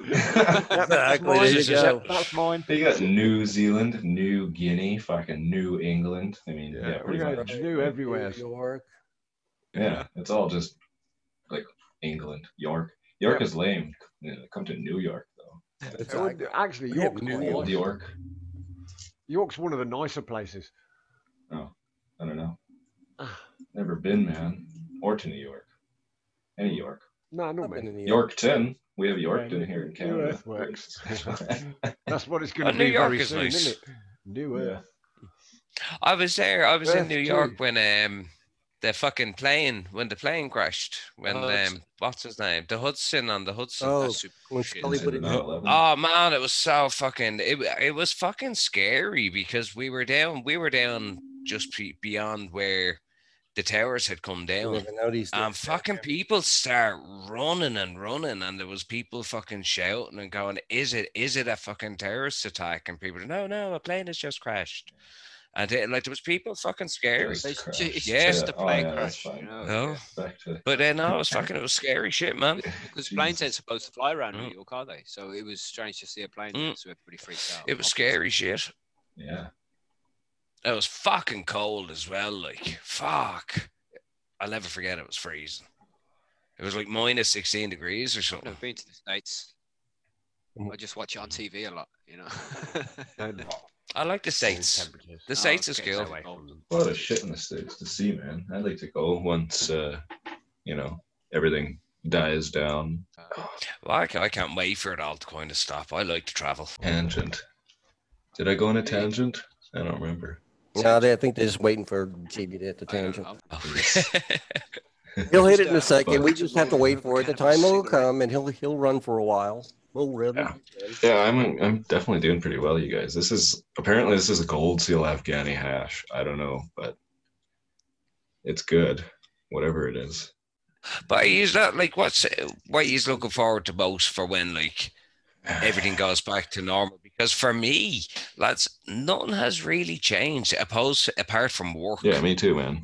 That's mine. You got New Zealand, New Guinea, fucking New England. I mean, we got New everywhere. New York. Yeah, it's all just like England. York is lame. Come to New York, though. Actually, York's New York. York's one of the nicer places. Oh, I don't know. Never been, man. Or to New York. Any York. No, not been in New York. Yorkton. We have Yorkton here in Canada. New Earthworks. That's what it's going to be. New York very is soon, nice. Isn't it? New Earth. I was there. I was Earth in New York too. When the plane crashed. When what's his name? The Hudson on the Hudson. Oh, man, it was so fucking. It was fucking scary because we were down just beyond where the towers had come down, and fucking people start running, and there was people fucking shouting and going, "Is it a fucking terrorist attack?" And people, "No, a plane has just crashed." And there was people fucking scared. It's just a plane crash, you know. No. But then it was scary shit, man. Because planes aren't supposed to fly around New York, are they? So it was strange to see a plane, so everybody freaked out. It was scary shit. Yeah. It was fucking cold as well, like, fuck. I'll never forget it was freezing. It was like minus 16 degrees or something. I've been to the States. I just watch it on TV a lot, you know. I like the States. The States is cool. A lot of shit in the States to see, man. I'd like to go once, everything dies down. Well, I can't wait for it all to kind of stop. I like to travel. Tangent. Did I go on a tangent? I don't remember. No, I think they're just waiting for GB to hit the tangent. He'll hit it in a second. We just have to wait for it. The time will come, and he'll run for a while. We'll run. Yeah, I'm definitely doing pretty well, you guys. This is a gold seal Afghani hash. I don't know, but it's good, whatever it is. But he's not like what he's looking forward to most for when like everything goes back to normal. Because for me, lads, nothing has really changed apart from work. Yeah, me too, man.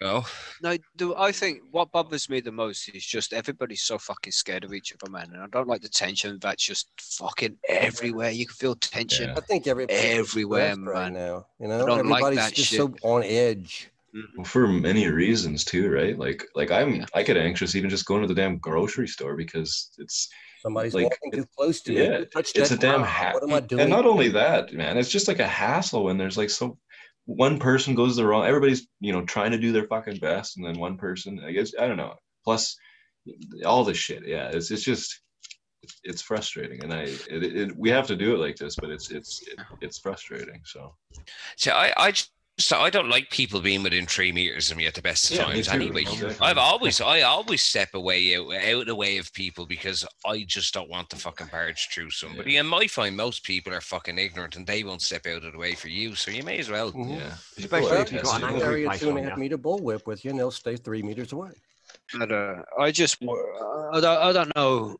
Oh. No, I think what bothers me the most is just everybody's so fucking scared of each other, man. And I don't like the tension that's just fucking everywhere. You can feel tension. Yeah. I think everywhere, man. Right now, you know, everybody's like just shit. So on edge. Well, for many reasons too, right? Like I get anxious even just going to the damn grocery store because it's. Somebody's like, walking too close to me. It's a damn hassle. What am I doing? And not only that, man, it's just like a hassle when there's like so one person goes the wrong. Everybody's trying to do their fucking best, and then one person. I guess I don't know. Plus, all this shit. Yeah, it's just it's frustrating, and we have to do it like this, but it's frustrating. So I don't like people being within 3 meters of me at the best of times. Anyway, exactly. I always step away out of the way of people because I just don't want to fucking barge through somebody. Yeah. And I find most people are fucking ignorant and they won't step out of the way for you. So you may as well. Mm-hmm. Yeah, especially if you got an area 2.5 meter bullwhip with you, and they'll stay 3 meters away. But I don't know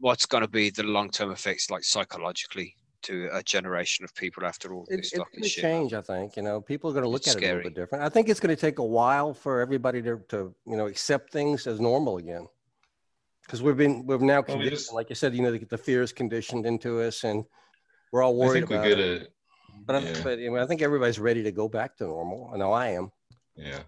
what's going to be the long term effects, like psychologically, to a generation of people after all this fucking shit. It's going to change, I think. People are going to look at it a little bit different. I think it's going to take a while for everybody to accept things as normal again. Because we've now conditioned, like you said, the fear is conditioned into us, and we're all worried about it. But I think everybody's ready to go back to normal. I know I am. Yeah.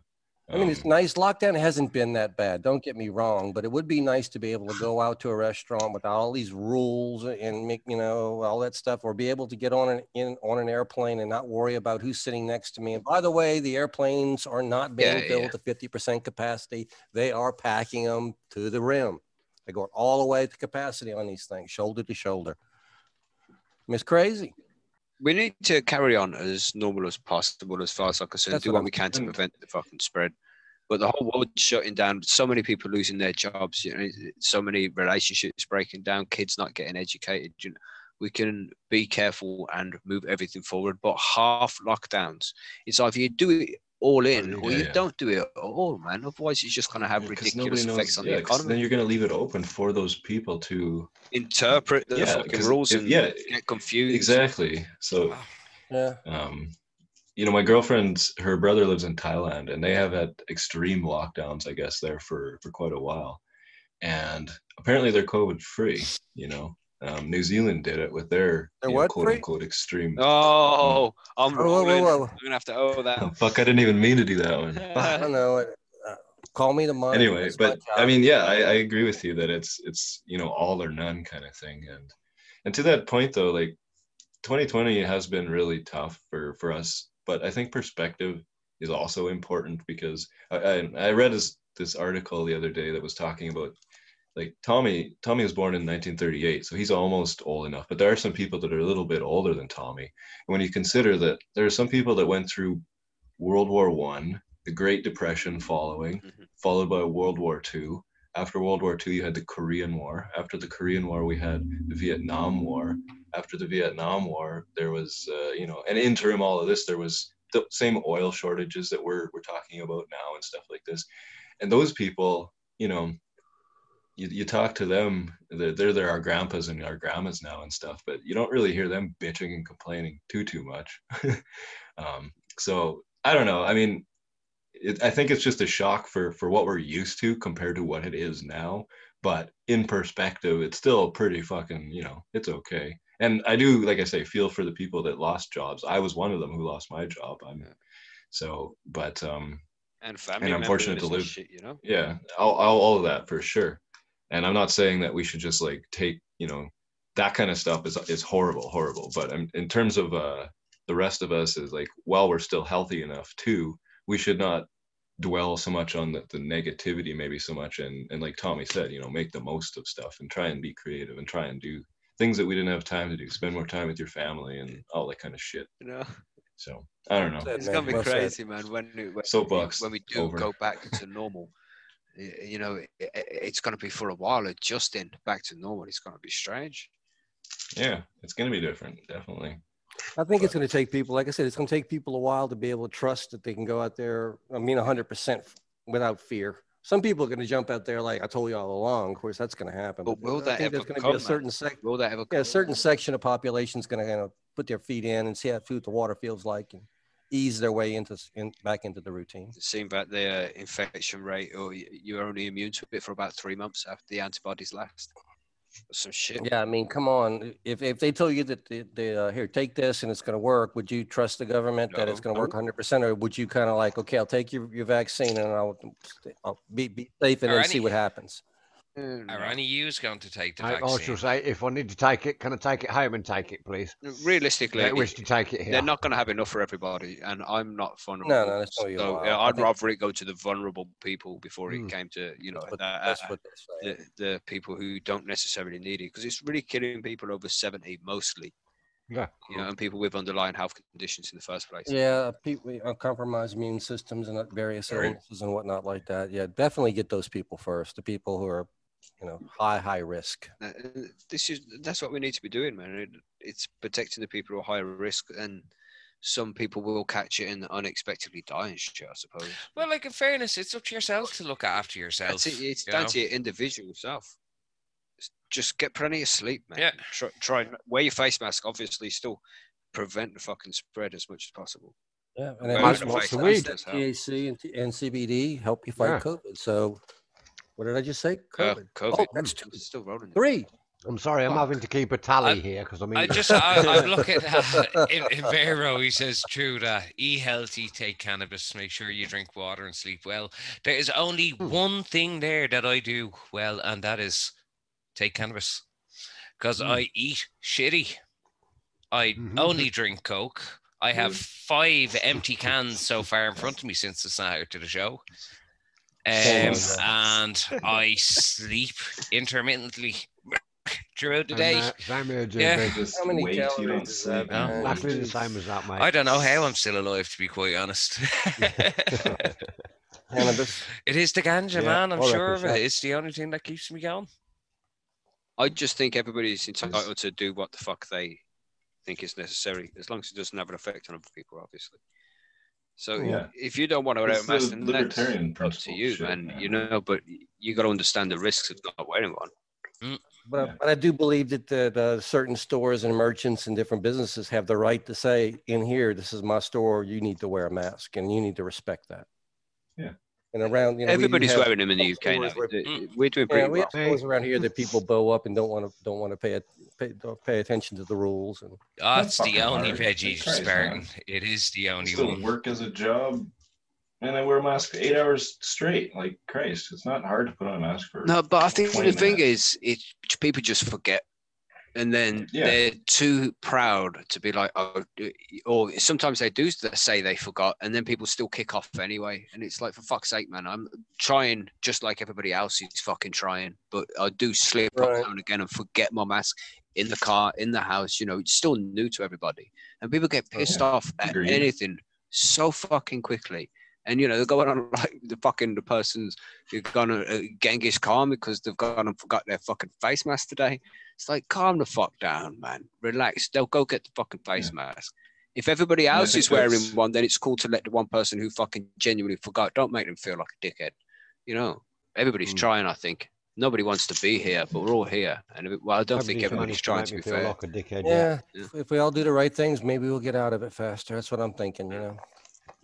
I mean, it's nice. Lockdown hasn't been that bad. Don't get me wrong, but it would be nice to be able to go out to a restaurant without all these rules and make, all that stuff, or be able to get on an airplane and not worry about who's sitting next to me. And by the way, the airplanes are not being built to 50% capacity. They are packing them to the rim. They go all the way to capacity on these things, shoulder to shoulder. It's crazy. We need to carry on as normal as possible, as far as I can say, do what we can to prevent the fucking spread. But the whole world shutting down, so many people losing their jobs, so many relationships breaking down, kids not getting educated. We can be careful and move everything forward. But half lockdowns, it's either you do it all in or you don't do it at all, man. Otherwise, you're just going to have ridiculous effects on the economy. Then you're going to leave it open for those people to interpret the fucking rules and get confused. Exactly. So, my girlfriend's, her brother lives in Thailand, and they have had extreme lockdowns, I guess, there for quite a while. And apparently they're COVID free, New Zealand did it with their quote-unquote extreme. Oh, I'm going to have to owe that. Oh, fuck, I didn't even mean to do that one. I don't know. Call me tomorrow. Anyway, but I agree with you that it's all or none kind of thing. And And to that point, though, like 2020 has been really tough for us, but I think perspective is also important, because I read this article the other day that was talking about, like, Tommy was born in 1938, so he's almost old enough, but there are some people that are a little bit older than Tommy. And when you consider that there are some people that went through World War I, the Great Depression following, followed by World War II. After World War II, you had the Korean War. After the Korean War, we had the Vietnam War. After the Vietnam War, there was, and interim all of this, there was the same oil shortages that we're talking about now and stuff like this. And those people, you talk to them, they're our grandpas and our grandmas now and stuff, but you don't really hear them bitching and complaining too much. So I don't know. I mean, I think it's just a shock for what we're used to compared to what it is now. But in perspective, it's still pretty fucking, it's okay. And I do, like I say, feel for the people that lost jobs. I was one of them who lost my job. And family, and I'm fortunate to live, shit, Yeah, all of that for sure. And I'm not saying that we should just like take, that kind of stuff is horrible. But in terms of the rest of us, is like, while we're still healthy enough too, we should not dwell so much on the negativity maybe so much, and like Tommy said, make the most of stuff and try and be creative and try and do things that we didn't have time to do, spend more time with your family and all that kind of shit. So I don't know, it's gonna be crazy, man, when we do go back to normal. It's gonna be for a while adjusting back to normal. It's gonna be strange. Yeah, it's gonna be different, definitely. I think it's going to take people, like I said, it's going to take people a while to be able to trust that they can go out there, 100% without fear. Some people are going to jump out there like, I told you all along, of course, that's going to happen. But will that ever come? Will that ever come? Yeah, a certain section of population is going to kind of put their feet in and see how food the water feels like and ease their way back into the routine. It seemed that the infection rate, or you're only immune to it for about 3 months after the antibodies last. Some shit. Yeah, I mean, come on. If they tell you that they here, take this and it's going to work, would you trust the government that it's going to work 100%, or would you kind of like, okay, I'll take your vaccine and I'll be safe and then see what happens? Are any of you going to take the vaccine? I also say, if I need to take it, can I take it home and take it, please? Realistically, I wish to take it here. They're not going to have enough for everybody, and I'm not vulnerable. No, that's all you are. So I'd rather it go to the vulnerable people before it came to the people who don't necessarily need it, because it's really killing people over 70 mostly. Yeah, and people with underlying health conditions in the first place. Yeah, people with compromised immune systems and various illnesses and whatnot like that. Yeah, definitely get those people first. The people who are, high risk. That's what we need to be doing, man. It's protecting the people who are higher risk, and some people will catch it and unexpectedly die and shit, I suppose. Well, like, in fairness, it's up to yourself to look after yourself. It's down to your individual self. Just get plenty of sleep, man. Yeah. Try and wear your face mask, obviously, still prevent the fucking spread as much as possible. Yeah, and then THC and CBD help you fight COVID. So, what did I just say? COVID. COVID. Oh, that's two. It's still rolling. Three. I'm sorry, I'm having to keep a tally here because I'm looking at Vero. He says, true that. Eat healthy, take cannabis, make sure you drink water and sleep well. There is only one thing there that I do well, and that is take cannabis, because I eat shitty. I only drink Coke. I have 5 empty cans so far in front of me since the start of the show. And I sleep intermittently throughout the day. How many calories? Exactly the same as that, mate. I don't know how I'm still alive, to be quite honest. Cannabis. It is the ganja, man. I'm sure of it. It's the only thing that keeps me going. I just think everybody's entitled to do what the fuck they think is necessary, as long as it doesn't have an effect on other people, obviously. So if you don't want to wear a mask, then that's up to you, man. But you got to understand the risks of not wearing one. But I do believe that the certain stores and merchants and different businesses have the right to say, in here, this is my store, you need to wear a mask, and you need to respect that. Yeah. And around, everybody's wearing them in the UK now. We're doing pretty well. We have around here that people bow up and don't want to pay attention to the rules. And that's the only veggie, Spartan. It is the only one. I still work as a job, and I wear a mask 8 hours straight. Like, Christ, it's not hard to put on a mask for. No, but I think the thing is, people just forget. And then they're too proud to be like, oh, or sometimes they do say they forgot, and then people still kick off anyway. And it's like, for fuck's sake, man, I'm trying just like everybody else is fucking trying, but I do slip up down again and forget my mask in the car, in the house. You know, it's still new to everybody, and people get pissed off at anything so fucking quickly. And, you know, they're going on like the fucking the person's who've gone Genghis Khan because they've gone and forgot their fucking face mask today. It's like, calm the fuck down, man. Relax. They'll go get the fucking face mask. If everybody else is wearing one, then it's cool to let the one person who fucking genuinely forgot, don't make them feel like a dickhead. You know, everybody's trying, I think. Nobody wants to be here, but we're all here. And I don't think everybody's trying to be fair. Like a dickhead, if we all do the right things, maybe we'll get out of it faster. That's what I'm thinking, you know.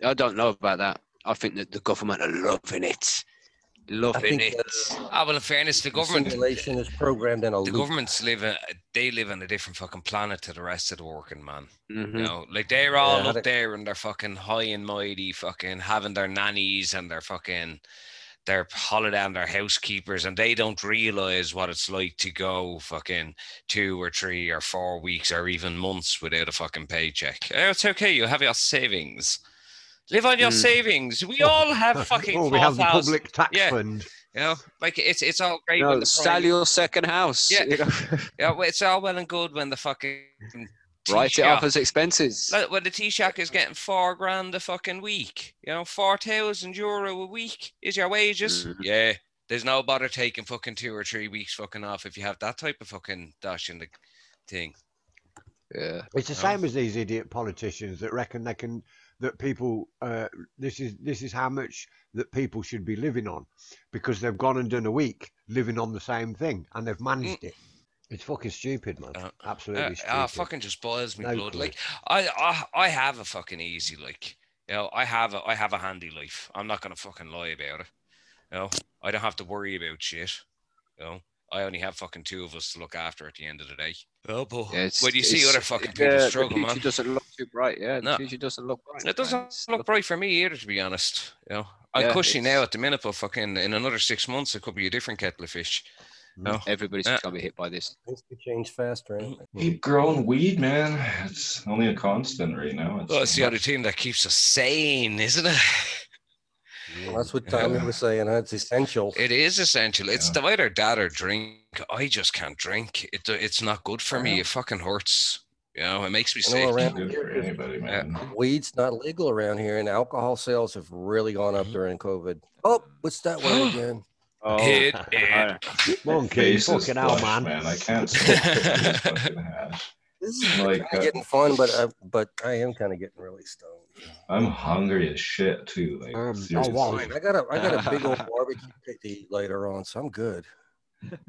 I don't know about that. I think that the government are loving it. Well, in fairness, the government is programmed in a loop. The governments live on a different fucking planet to the rest of the working man. Mm-hmm. You know, like they're all up there and they're fucking high and mighty, fucking having their nannies and their fucking their holiday and their housekeepers, and they don't realize what it's like to go fucking 2 or 3 or 4 weeks or even months without a fucking paycheck. Oh, it's okay, you have your savings. Live on your savings. We all have fucking. Oh, we have the public tax fund. You know, like it's all great. No, sell your second house. Yeah, you know? It's all well and good when the fucking write it off as expenses. Like when the Taoiseach is getting 4 grand a fucking week, you know, 4,000 euro a week is your wages. Mm-hmm. Yeah, there's no bother taking fucking 2 or 3 weeks fucking off if you have that type of fucking dash in the thing. Yeah, it's the same as these idiot politicians that reckon they can. That people, this is how much that people should be living on, because they've gone and done a week living on the same thing and they've managed it. It's fucking stupid, man. Absolutely stupid. Fucking just boils me blood. Clue. Like I have a fucking easy, like, you know, I have a handy life. I'm not gonna fucking lie about it. You know, I don't have to worry about shit. You know, I only have fucking 2 of us to look after at the end of the day. Oh, but when you see other fucking people struggle, man. It doesn't look too bright, no. It doesn't look bright. It doesn't look bright for me either, to be honest. You know, I'm cushy now at the minute, but fucking in another 6 months, it could be a different kettle of fish. No, everybody's going to be hit by this. Things could change faster. Keep growing weed, man. It's only a constant right now. It's the other team that keeps us sane, isn't it? Well, that's what Tommy was saying. It's essential. It is essential. It's either that or drink. I just can't drink. It's not good for me. It fucking hurts. You know, it makes me sick. Good for anybody, man. Weed's not legal around here, and alcohol sales have really gone up during COVID. Oh, what's that one again? Oh, Monkey, fucking hell, man. I can't. This is like getting fun, but I am kind of getting really stoned. I'm hungry as shit too. Like, I got a big old barbecue to eat later on, so I'm good.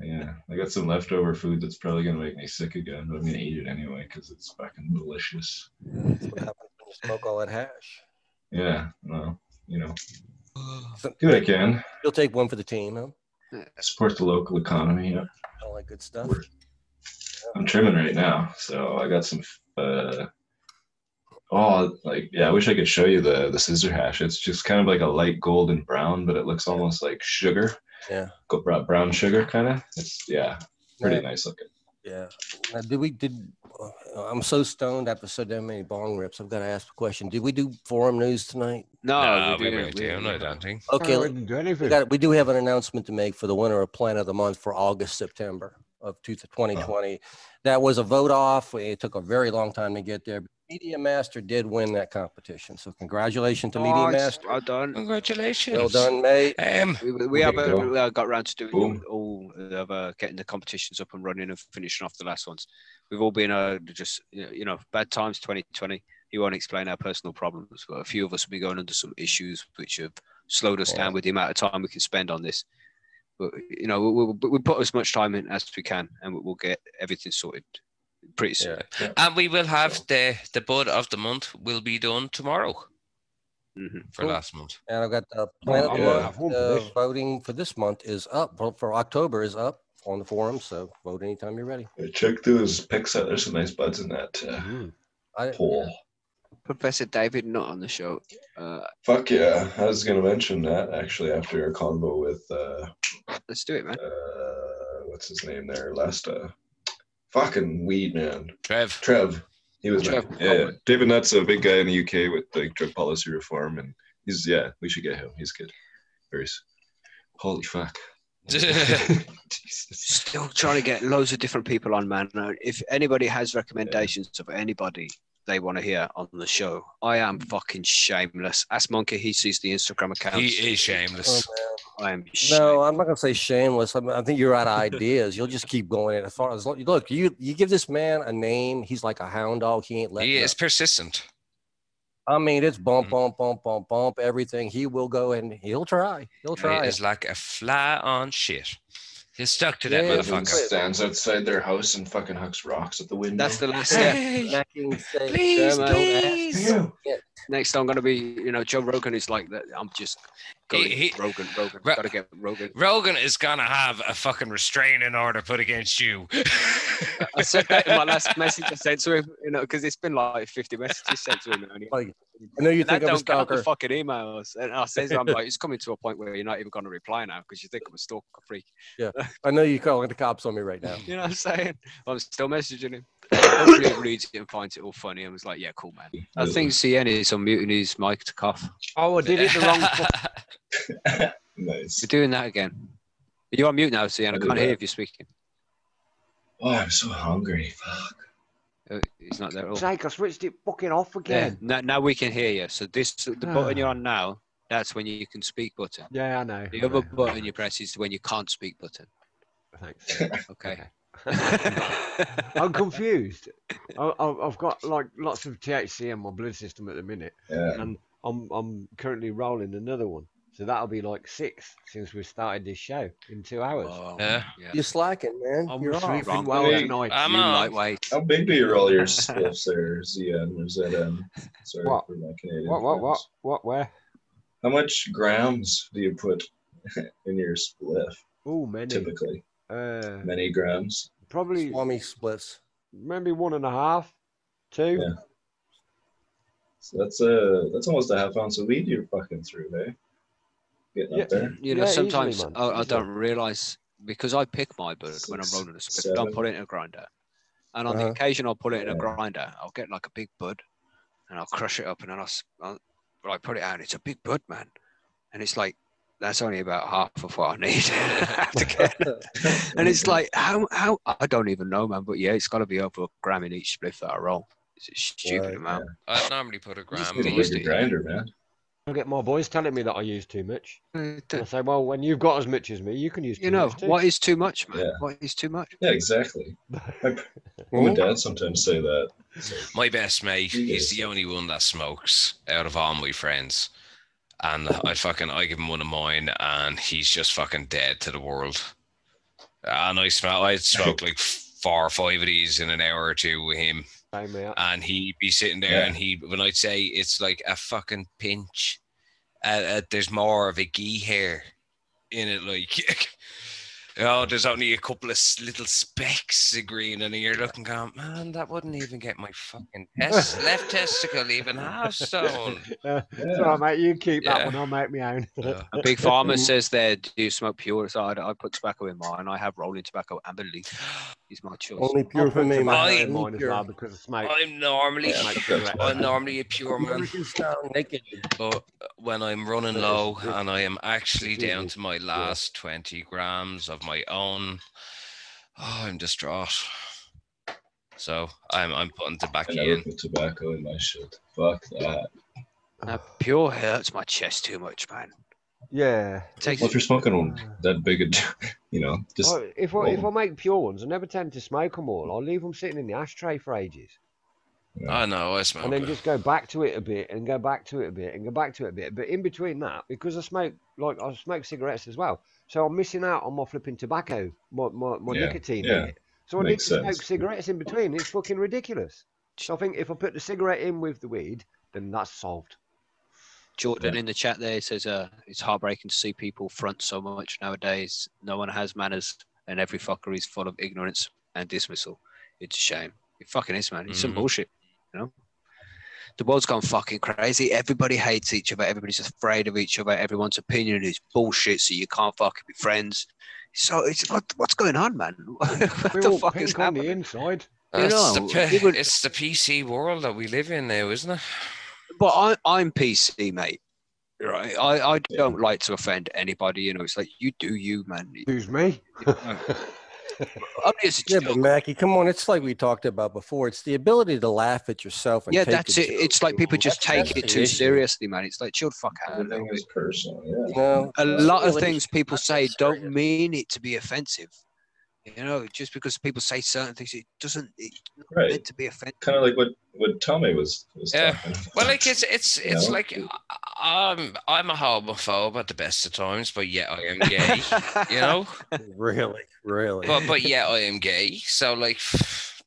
Yeah, I got some leftover food that's probably gonna make me sick again, but I'm gonna eat it anyway because it's fucking delicious. Yeah, that's what happens when you smoke all that hash. Yeah, well, you know, do it again. You'll take one for the team, huh? Support the local economy. Yeah. All that good stuff. I'm trimming right now, so I got some. I wish I could show you the scissor hash. It's just kind of like a light golden brown, but it looks almost like sugar. Yeah, brown sugar kind of. It's pretty nice looking. Yeah. Now, I'm so stoned after so damn many bong rips. I've got to ask a question. Did we do forum news tonight? No, we didn't. I don't think. Okay, I didn't do anything. We do have an announcement to make for the winner of Planet of the Month for August, September of 2020. That was a vote off. It took a very long time to get there. Media Master did win that competition, so congratulations to Media Master. Well done. Congratulations. Well done, mate. We haven't got around to doing all of getting the competitions up and running and finishing off the last ones. We've all been just, you know, bad times 2020. You won't explain our personal problems, but a few of us will be going under some issues which have slowed us down with the amount of time we can spend on this. But, you know, we'll put as much time in as we can, and we'll get everything sorted. Pretty soon, and we will have the bud of the month will be done tomorrow for last month. And I've got the Planet voting for this month is up for October is up on the forum, so vote anytime you're ready. Check those picks out. There's some nice buds in that poll. Professor David not on the show. Fuck yeah! I was going to mention that actually after our convo with. Let's do it, man. What's his name there? Last Fucking weed, man. Trev. He was Trev. Like, yeah. David Nutt's a big guy in the UK with like drug policy reform, and he's, yeah, we should get him. He's good. Various. Holy fuck. Still trying to get loads of different people on, man. If anybody has recommendations of anybody they want to hear on the show, I am fucking shameless. Ask Monkey, he sees the Instagram account. He is shameless. Oh, I am shameless. No, I'm not gonna say shameless. I think you're out of ideas. You'll just keep going in as far as look. You give this man a name. He's like a hound dog. He ain't letting. He is persistent. I mean, it's bump, bump, bump, everything. He will go and he'll try. He'll try. It's like a fly on shit. He's stuck to that motherfucker. Stands outside their house and fucking hucks rocks at the window. That's the last step. Please, please. Next, I'm going to be, you know, Joe Rogan is like that. I'm just going Rogan. Got to get Rogan. Rogan is going to have a fucking restraining order put against you. I said that in my last message I sent to him, you know, because it's been like 50 messages sent to him. Like, I know you think I'm a stalker. Fucking emails, and I says, I'm like, it's coming to a point where you're not even going to reply now because you think I'm a stalker freak. Yeah, I know you're calling the cops on me right now. You know what I'm saying? I'm still messaging him. Hopefully, he reads it and finds it all funny. I was like, yeah, cool, man. I think ZN is unmuting his mic to cough. Oh, I did it the wrong. Nice. You're doing that again. You're on mute now, ZN. I can't hear if you're speaking. Oh, I'm so hungry. Fuck. It's not there at all. Psych, I switched it fucking off again. Yeah, now we can hear you. So the button you're on now, that's when you can speak button. Yeah, I know. The other button you press is when you can't speak button. Thanks. Okay. I'm confused. I've got like lots of THC in my blood system at the minute, and I'm currently rolling another one. So that'll be like 6 since we started this show in 2 hours. Oh, yeah. You're slacking, man. You're sleeping well tonight. I'm lightweight. How big do you roll your spliffs there, ZN? Or ZN? Sorry for my Canadian. What, where? How much grams do you put in your spliff? Oh, many. Typically. Many grams? Probably. Swami spliffs. Maybe 1.5, 2. Yeah. So that's almost a half ounce of weed you're fucking through, eh? You know, sometimes easily, I don't realize because I pick my bud when I'm rolling a spliff. Don't put it in a grinder, and on the occasion I'll put it in a grinder. I'll get like a big bud, and I'll crush it up, and then I'll put it out. And it's a big bud, man, and it's like that's only about half of what I need. And it's like how I don't even know, man. But yeah, it's got to be over a gram in each spliff that I roll. It's a stupid amount. Yeah. I normally put a gram in each grinder, man. I get my boys telling me that I use too much. I say, well, when you've got as much as me, you can use too much. You know, what is too much, man? Yeah. What is too much? Yeah, exactly. My dad sometimes say that. My best mate, he's the only one that smokes out of all my friends. And I give him one of mine, and he's just fucking dead to the world. And I'd smoke like 4 or 5 of these in an hour or two with him. And he'd be sitting there, and when I'd say it's like a fucking pinch, there's more of a gee hair in it, like, there's only a couple of little specks of green, and you're looking, going, man, that wouldn't even get my fucking left testicle even half stone. Sorry, mate, you keep that one, I'll make my own. A big farmer says there, do you smoke pure? So I put tobacco in mine, I have rolling tobacco and leaf. Is my choice. Only pure for me, man. I'm normally a pure man. But when I'm running low and I am actually down to my last 20 grams of my own, I'm distraught. So I'm putting tobacco in. I put tobacco in my shit. Fuck that. Now, pure hurts my chest too much, man. Yeah. Well, if you're smoking on that big, you know, just if I make pure ones, I never tend to smoke them all. I'll leave them sitting in the ashtray for ages. I know, I smoke. And then just go back to it a bit, and go back to it a bit, and go back to it a bit. But in between that, because I smoke cigarettes as well, so I'm missing out on my flipping tobacco, my nicotine in it. So I need to smoke cigarettes in between. It's fucking ridiculous. So I think if I put the cigarette in with the weed, then that's solved. Jordan in the chat there says, it's heartbreaking to see people front so much nowadays. No one has manners, and every fucker is full of ignorance and dismissal. It's a shame. It fucking is, man. It's some bullshit, you know? The world's gone fucking crazy. Everybody hates each other. Everybody's afraid of each other. Everyone's opinion is bullshit, so you can't fucking be friends. So it's like, what's going on, man? What We're the fuck is happening? The inside. You know, it's the PC world that we live in now, isn't it? But I'm PC, mate. Right? I don't like to offend anybody. You know, it's like, you do you, man. Who's me? You know? But Mackie, come on, it's like we talked about before. It's the ability to laugh at yourself. And yeah, that's it. It's like people just take it too seriously, man. It's like, chill the fuck out. A lot of things people say don't mean it to be offensive. You know, just because people say certain things, it doesn't. It's not meant to be offensive. Kind of like what Tommy was talking about. Well, like it's like I'm a homophobe at the best of times, but yet I am gay. You know, really. But yet I am gay. So like,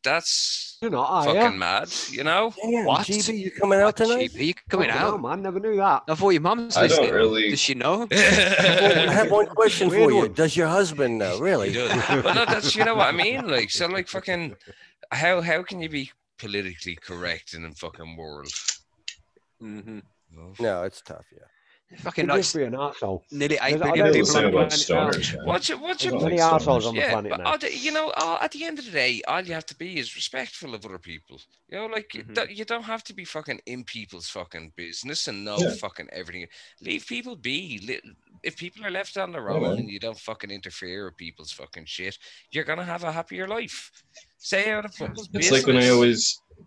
that's fucking mad. You know, damn, what? GB, you coming out tonight? GB, you coming out? I never knew that. I thought your mum's listening. Does she know? I have one question for you. Does your husband know? Really? Well, no, that's, you know what I mean. Like, so like, fucking, how can you be politically correct in the fucking world? Mm-hmm. No, it's tough, yeah. Fucking nice. An arsehole. Nearly 8 billion people on the planet. Stoners, what's many arseholes on the planet now. You know, at the end of the day, all you have to be is respectful of other people. You know, like, you don't have to be fucking in people's fucking business and know fucking everything. Leave people be. If people are left on their own and you don't fucking interfere with people's fucking shit, you're going to have a happier life. Stay out of people's business. It's like when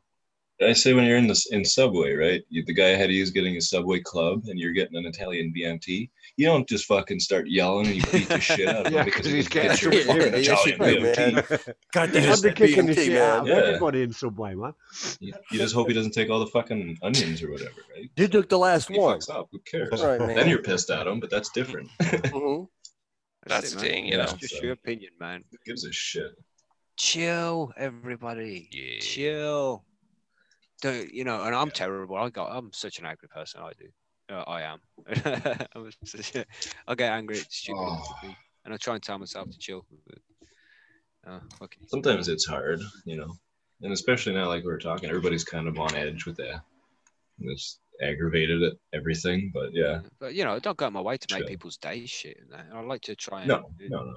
I say when you're in Subway, right? The guy ahead of you is getting a Subway club and you're getting an Italian BMT. You don't just fucking start yelling and you beat the shit out of him because he's getting your fucking Italian BMT. God damn, he's kicking the shit out of everybody in Subway, man. You just hope he doesn't take all the fucking onions or whatever, right? You took the last one. Fucks up. Who cares? Right, then you're pissed at him, but that's different. That's the thing, you know. That's just your opinion, man. Who gives a shit? Chill, everybody. Yeah. Chill. You know, and I'm terrible. I'm such an angry person. I do. I am. I get angry at stupid things, and I try and tell myself to chill. But, sometimes it's hard, you know, and especially now, like we were talking, everybody's kind of on edge with that. Just aggravated at everything, but yeah. But you know, I don't go out my way to make people's day shit. And I like to try and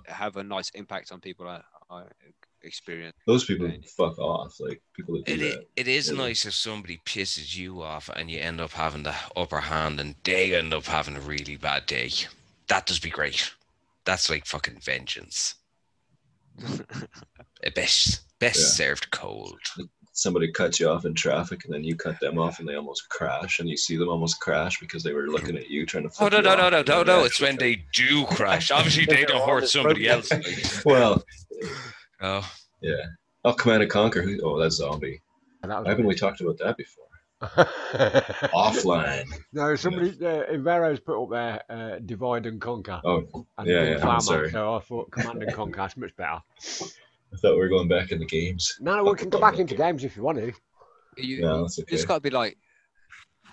have a nice impact on people. I experience those people fuck off, like people that do that. It is nice if somebody pisses you off and you end up having the upper hand and they end up having a really bad day. That does be great. That's like fucking vengeance. best served cold. Somebody cuts you off in traffic and then you cut them off and they almost crash and you see them almost crash because they were looking at you trying to fuck No, it's when they do crash. Obviously they don't hurt somebody else. Well, oh yeah. Oh, Command and Conquer. Oh, that's zombie. Why haven't we talked about that before? Offline. No, somebody Invero's put up there divide and conquer. Oh, and I'm sorry. So I thought Command and Conquer is much better. I thought we were going back in the games. No, we can go back into games if you want to. It's got to be like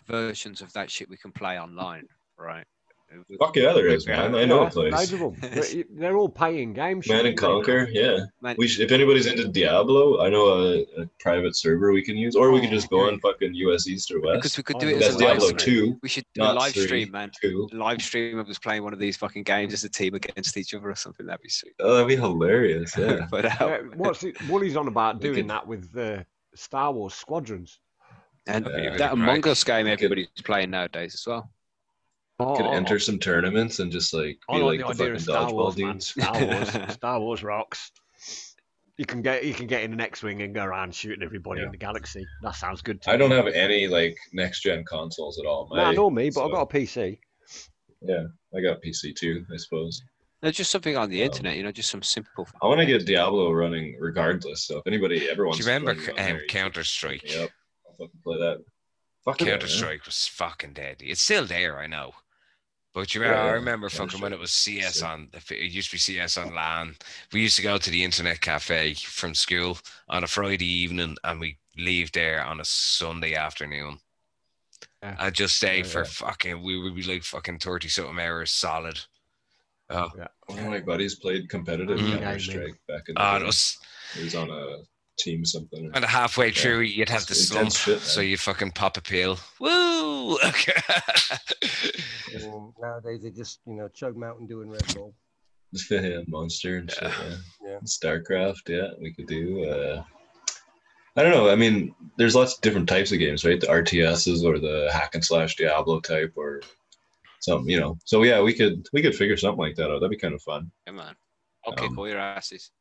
versions of that shit we can play online, right? Fuck yeah, there is, man. I know a place. They're all paying game shit. Command and Conquer, if anybody's into Diablo, I know a private server we can use, or we can just go on fucking US East or West. Because we could do it as a Diablo 2. We should do a live stream, man. Live stream of us playing one of these fucking games as a team against each other or something. That'd be sweet. Oh, that'd be hilarious, yeah. Wally's on about doing that with the Star Wars Squadrons. And that Among Us game everybody's playing nowadays as well. Could enter some tournaments and just like be like the fucking dodgeball dudes. Star Wars rocks. You can get in the X-Wing and go around shooting everybody in the galaxy. That sounds good to me. I don't have any like next-gen consoles at all. I've got a PC. Yeah, I got a PC too, I suppose. There's just something on the internet, you know, just some simple. I want to get Diablo running regardless. So if anybody ever wants, do you remember Counter-Strike? Yep, I'll fucking play that. Counter-Strike was fucking deadly. It's still there, I know. But I remember fucking when it was CS on, it used to be CS on LAN. We used to go to the internet cafe from school on a Friday evening and we leave there on a Sunday afternoon. Yeah. I'd just stay we would be like fucking 30-something hours solid. One of my buddies played competitive Counter-Strike back in the day. It was on a team something. And halfway through, you'd have the slump, so you'd fucking pop a pill. Woo! Nowadays, they just, chug Mountain Dew and Red Bull. Yeah, Monster and shit. Yeah. StarCraft. Yeah, we could do. I don't know. I mean, there's lots of different types of games, right? The RTSs or the hack and slash Diablo type or something, you know. So yeah, we could figure something like that out. That'd be kind of fun. Come on. Okay, cool your asses.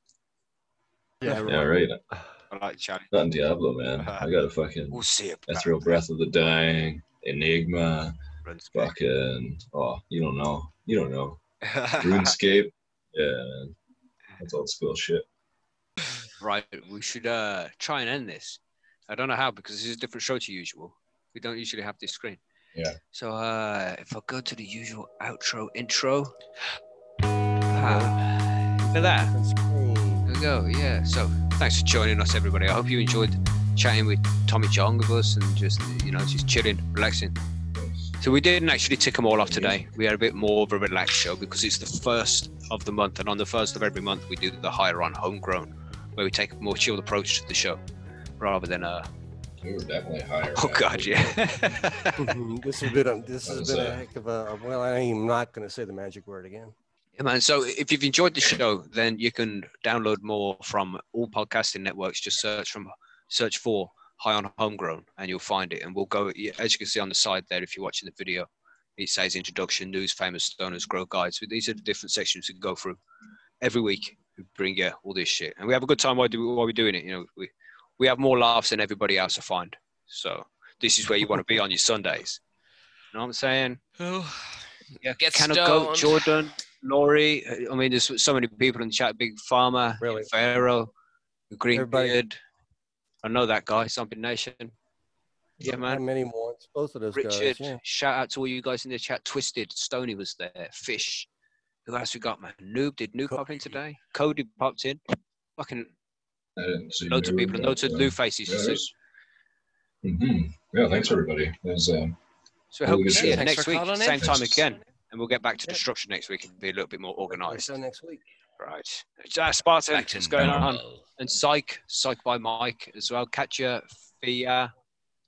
Yeah, right. I like challenge. Not in Diablo, man. I got a fucking. We'll see it. That's real Breath of the Dying, Enigma, fucking. Oh, you don't know. RuneScape. Yeah, that's old school shit. Right, we should try and end this. I don't know how, because this is a different show to usual. We don't usually have this screen. Yeah. So if I go to the usual outro intro. Look at that. There we go, yeah. So thanks for joining us, everybody. I hope you enjoyed chatting with Tommy Chong with us and just chilling, relaxing. So we didn't actually tick them all off today. We had a bit more of a relaxed show because it's the first of the month, and on the first of every month we do the High on Homegrown, where we take a more chilled approach to the show rather than we were definitely higher. Oh god, yeah. This has been a heck of a. Well, I am not going to say the magic word again. Yeah, man. So if you've enjoyed the show, then you can download more from all podcasting networks. Just search for High on Homegrown, and you'll find it. And we'll go, as you can see on the side there, if you're watching the video, it says introduction, news, famous stoners, grow guides. So these are the different sections we can go through every week. We bring you all this shit, and we have a good time while we're doing it. You know, we have more laughs than everybody else, I find. So this is where you want to be on your Sundays. You know what I'm saying? Oh, yeah, get stoned. Can of Goat, Jordan, Laurie. I mean, there's so many people in the chat. Big Pharma, really? Pharaoh, Greenbeard. I know that guy, Something Nation. Yeah, man. Many more. Both of those Richard, guys. Yeah. Shout out to all you guys in the chat. Twisted, Stoney was there. Fish. Who else we got, man? Noob. Did Noob pop in today? Cody popped in. Fucking loads of people and loads of new faces. Yeah, thanks everybody. So I hope we see you next week, same time again, and we'll get back to destruction next week and be a little bit more organised. Next week. Right. Spartan, what's going on? And Psych by Mike as well. Catcher, Fia.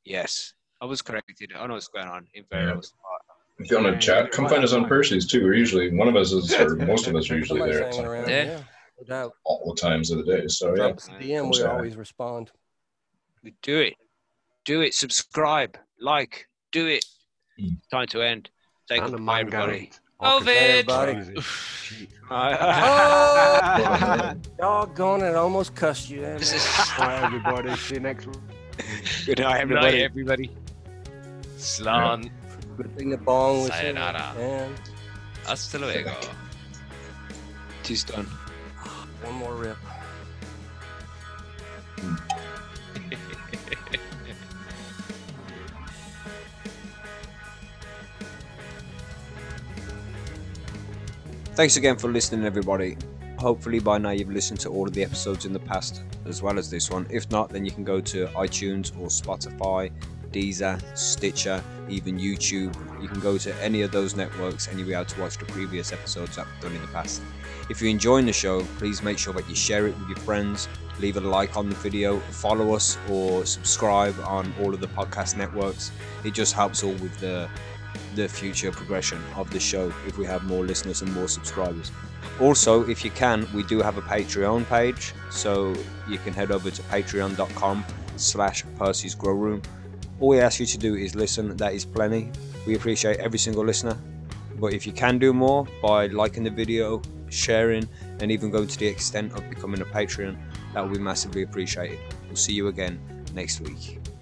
Yes, I was corrected. I know what's going on in various parts. If you want to chat, come find us on Percy's too. We're usually one of us is, or most of us are usually there at around, yeah. All the times of the day. So yeah, DM, we always respond. We do it. Subscribe, like, do it. Time to end. Take care, everybody. Ovid. Doggone it! Almost cussed you. Bye, everybody. See you next week. Good night, everybody. Slan. Good thing the bong was in. Hasta luego. She's done. One more rip. Thanks again for listening, everybody. Hopefully by now you've listened to all of the episodes in the past, as well as this one. If not, then you can go to iTunes or Spotify, Deezer, Stitcher, even YouTube. You can go to any of those networks and you'll be able to watch the previous episodes that we've done in the past. If you're enjoying the show, please make sure that you share it with your friends, leave a like on the video, follow us or subscribe on all of the podcast networks. It just helps all with the future progression of the show if we have more listeners and more subscribers. Also, if you can, we do have a Patreon page, so you can head over to patreon.com/Percy's Grow Room. All we ask you to do is listen. That is plenty. We appreciate every single listener. But if you can do more by liking the video, sharing, and even going to the extent of becoming a Patreon, that will be massively appreciated. We'll see you again next week.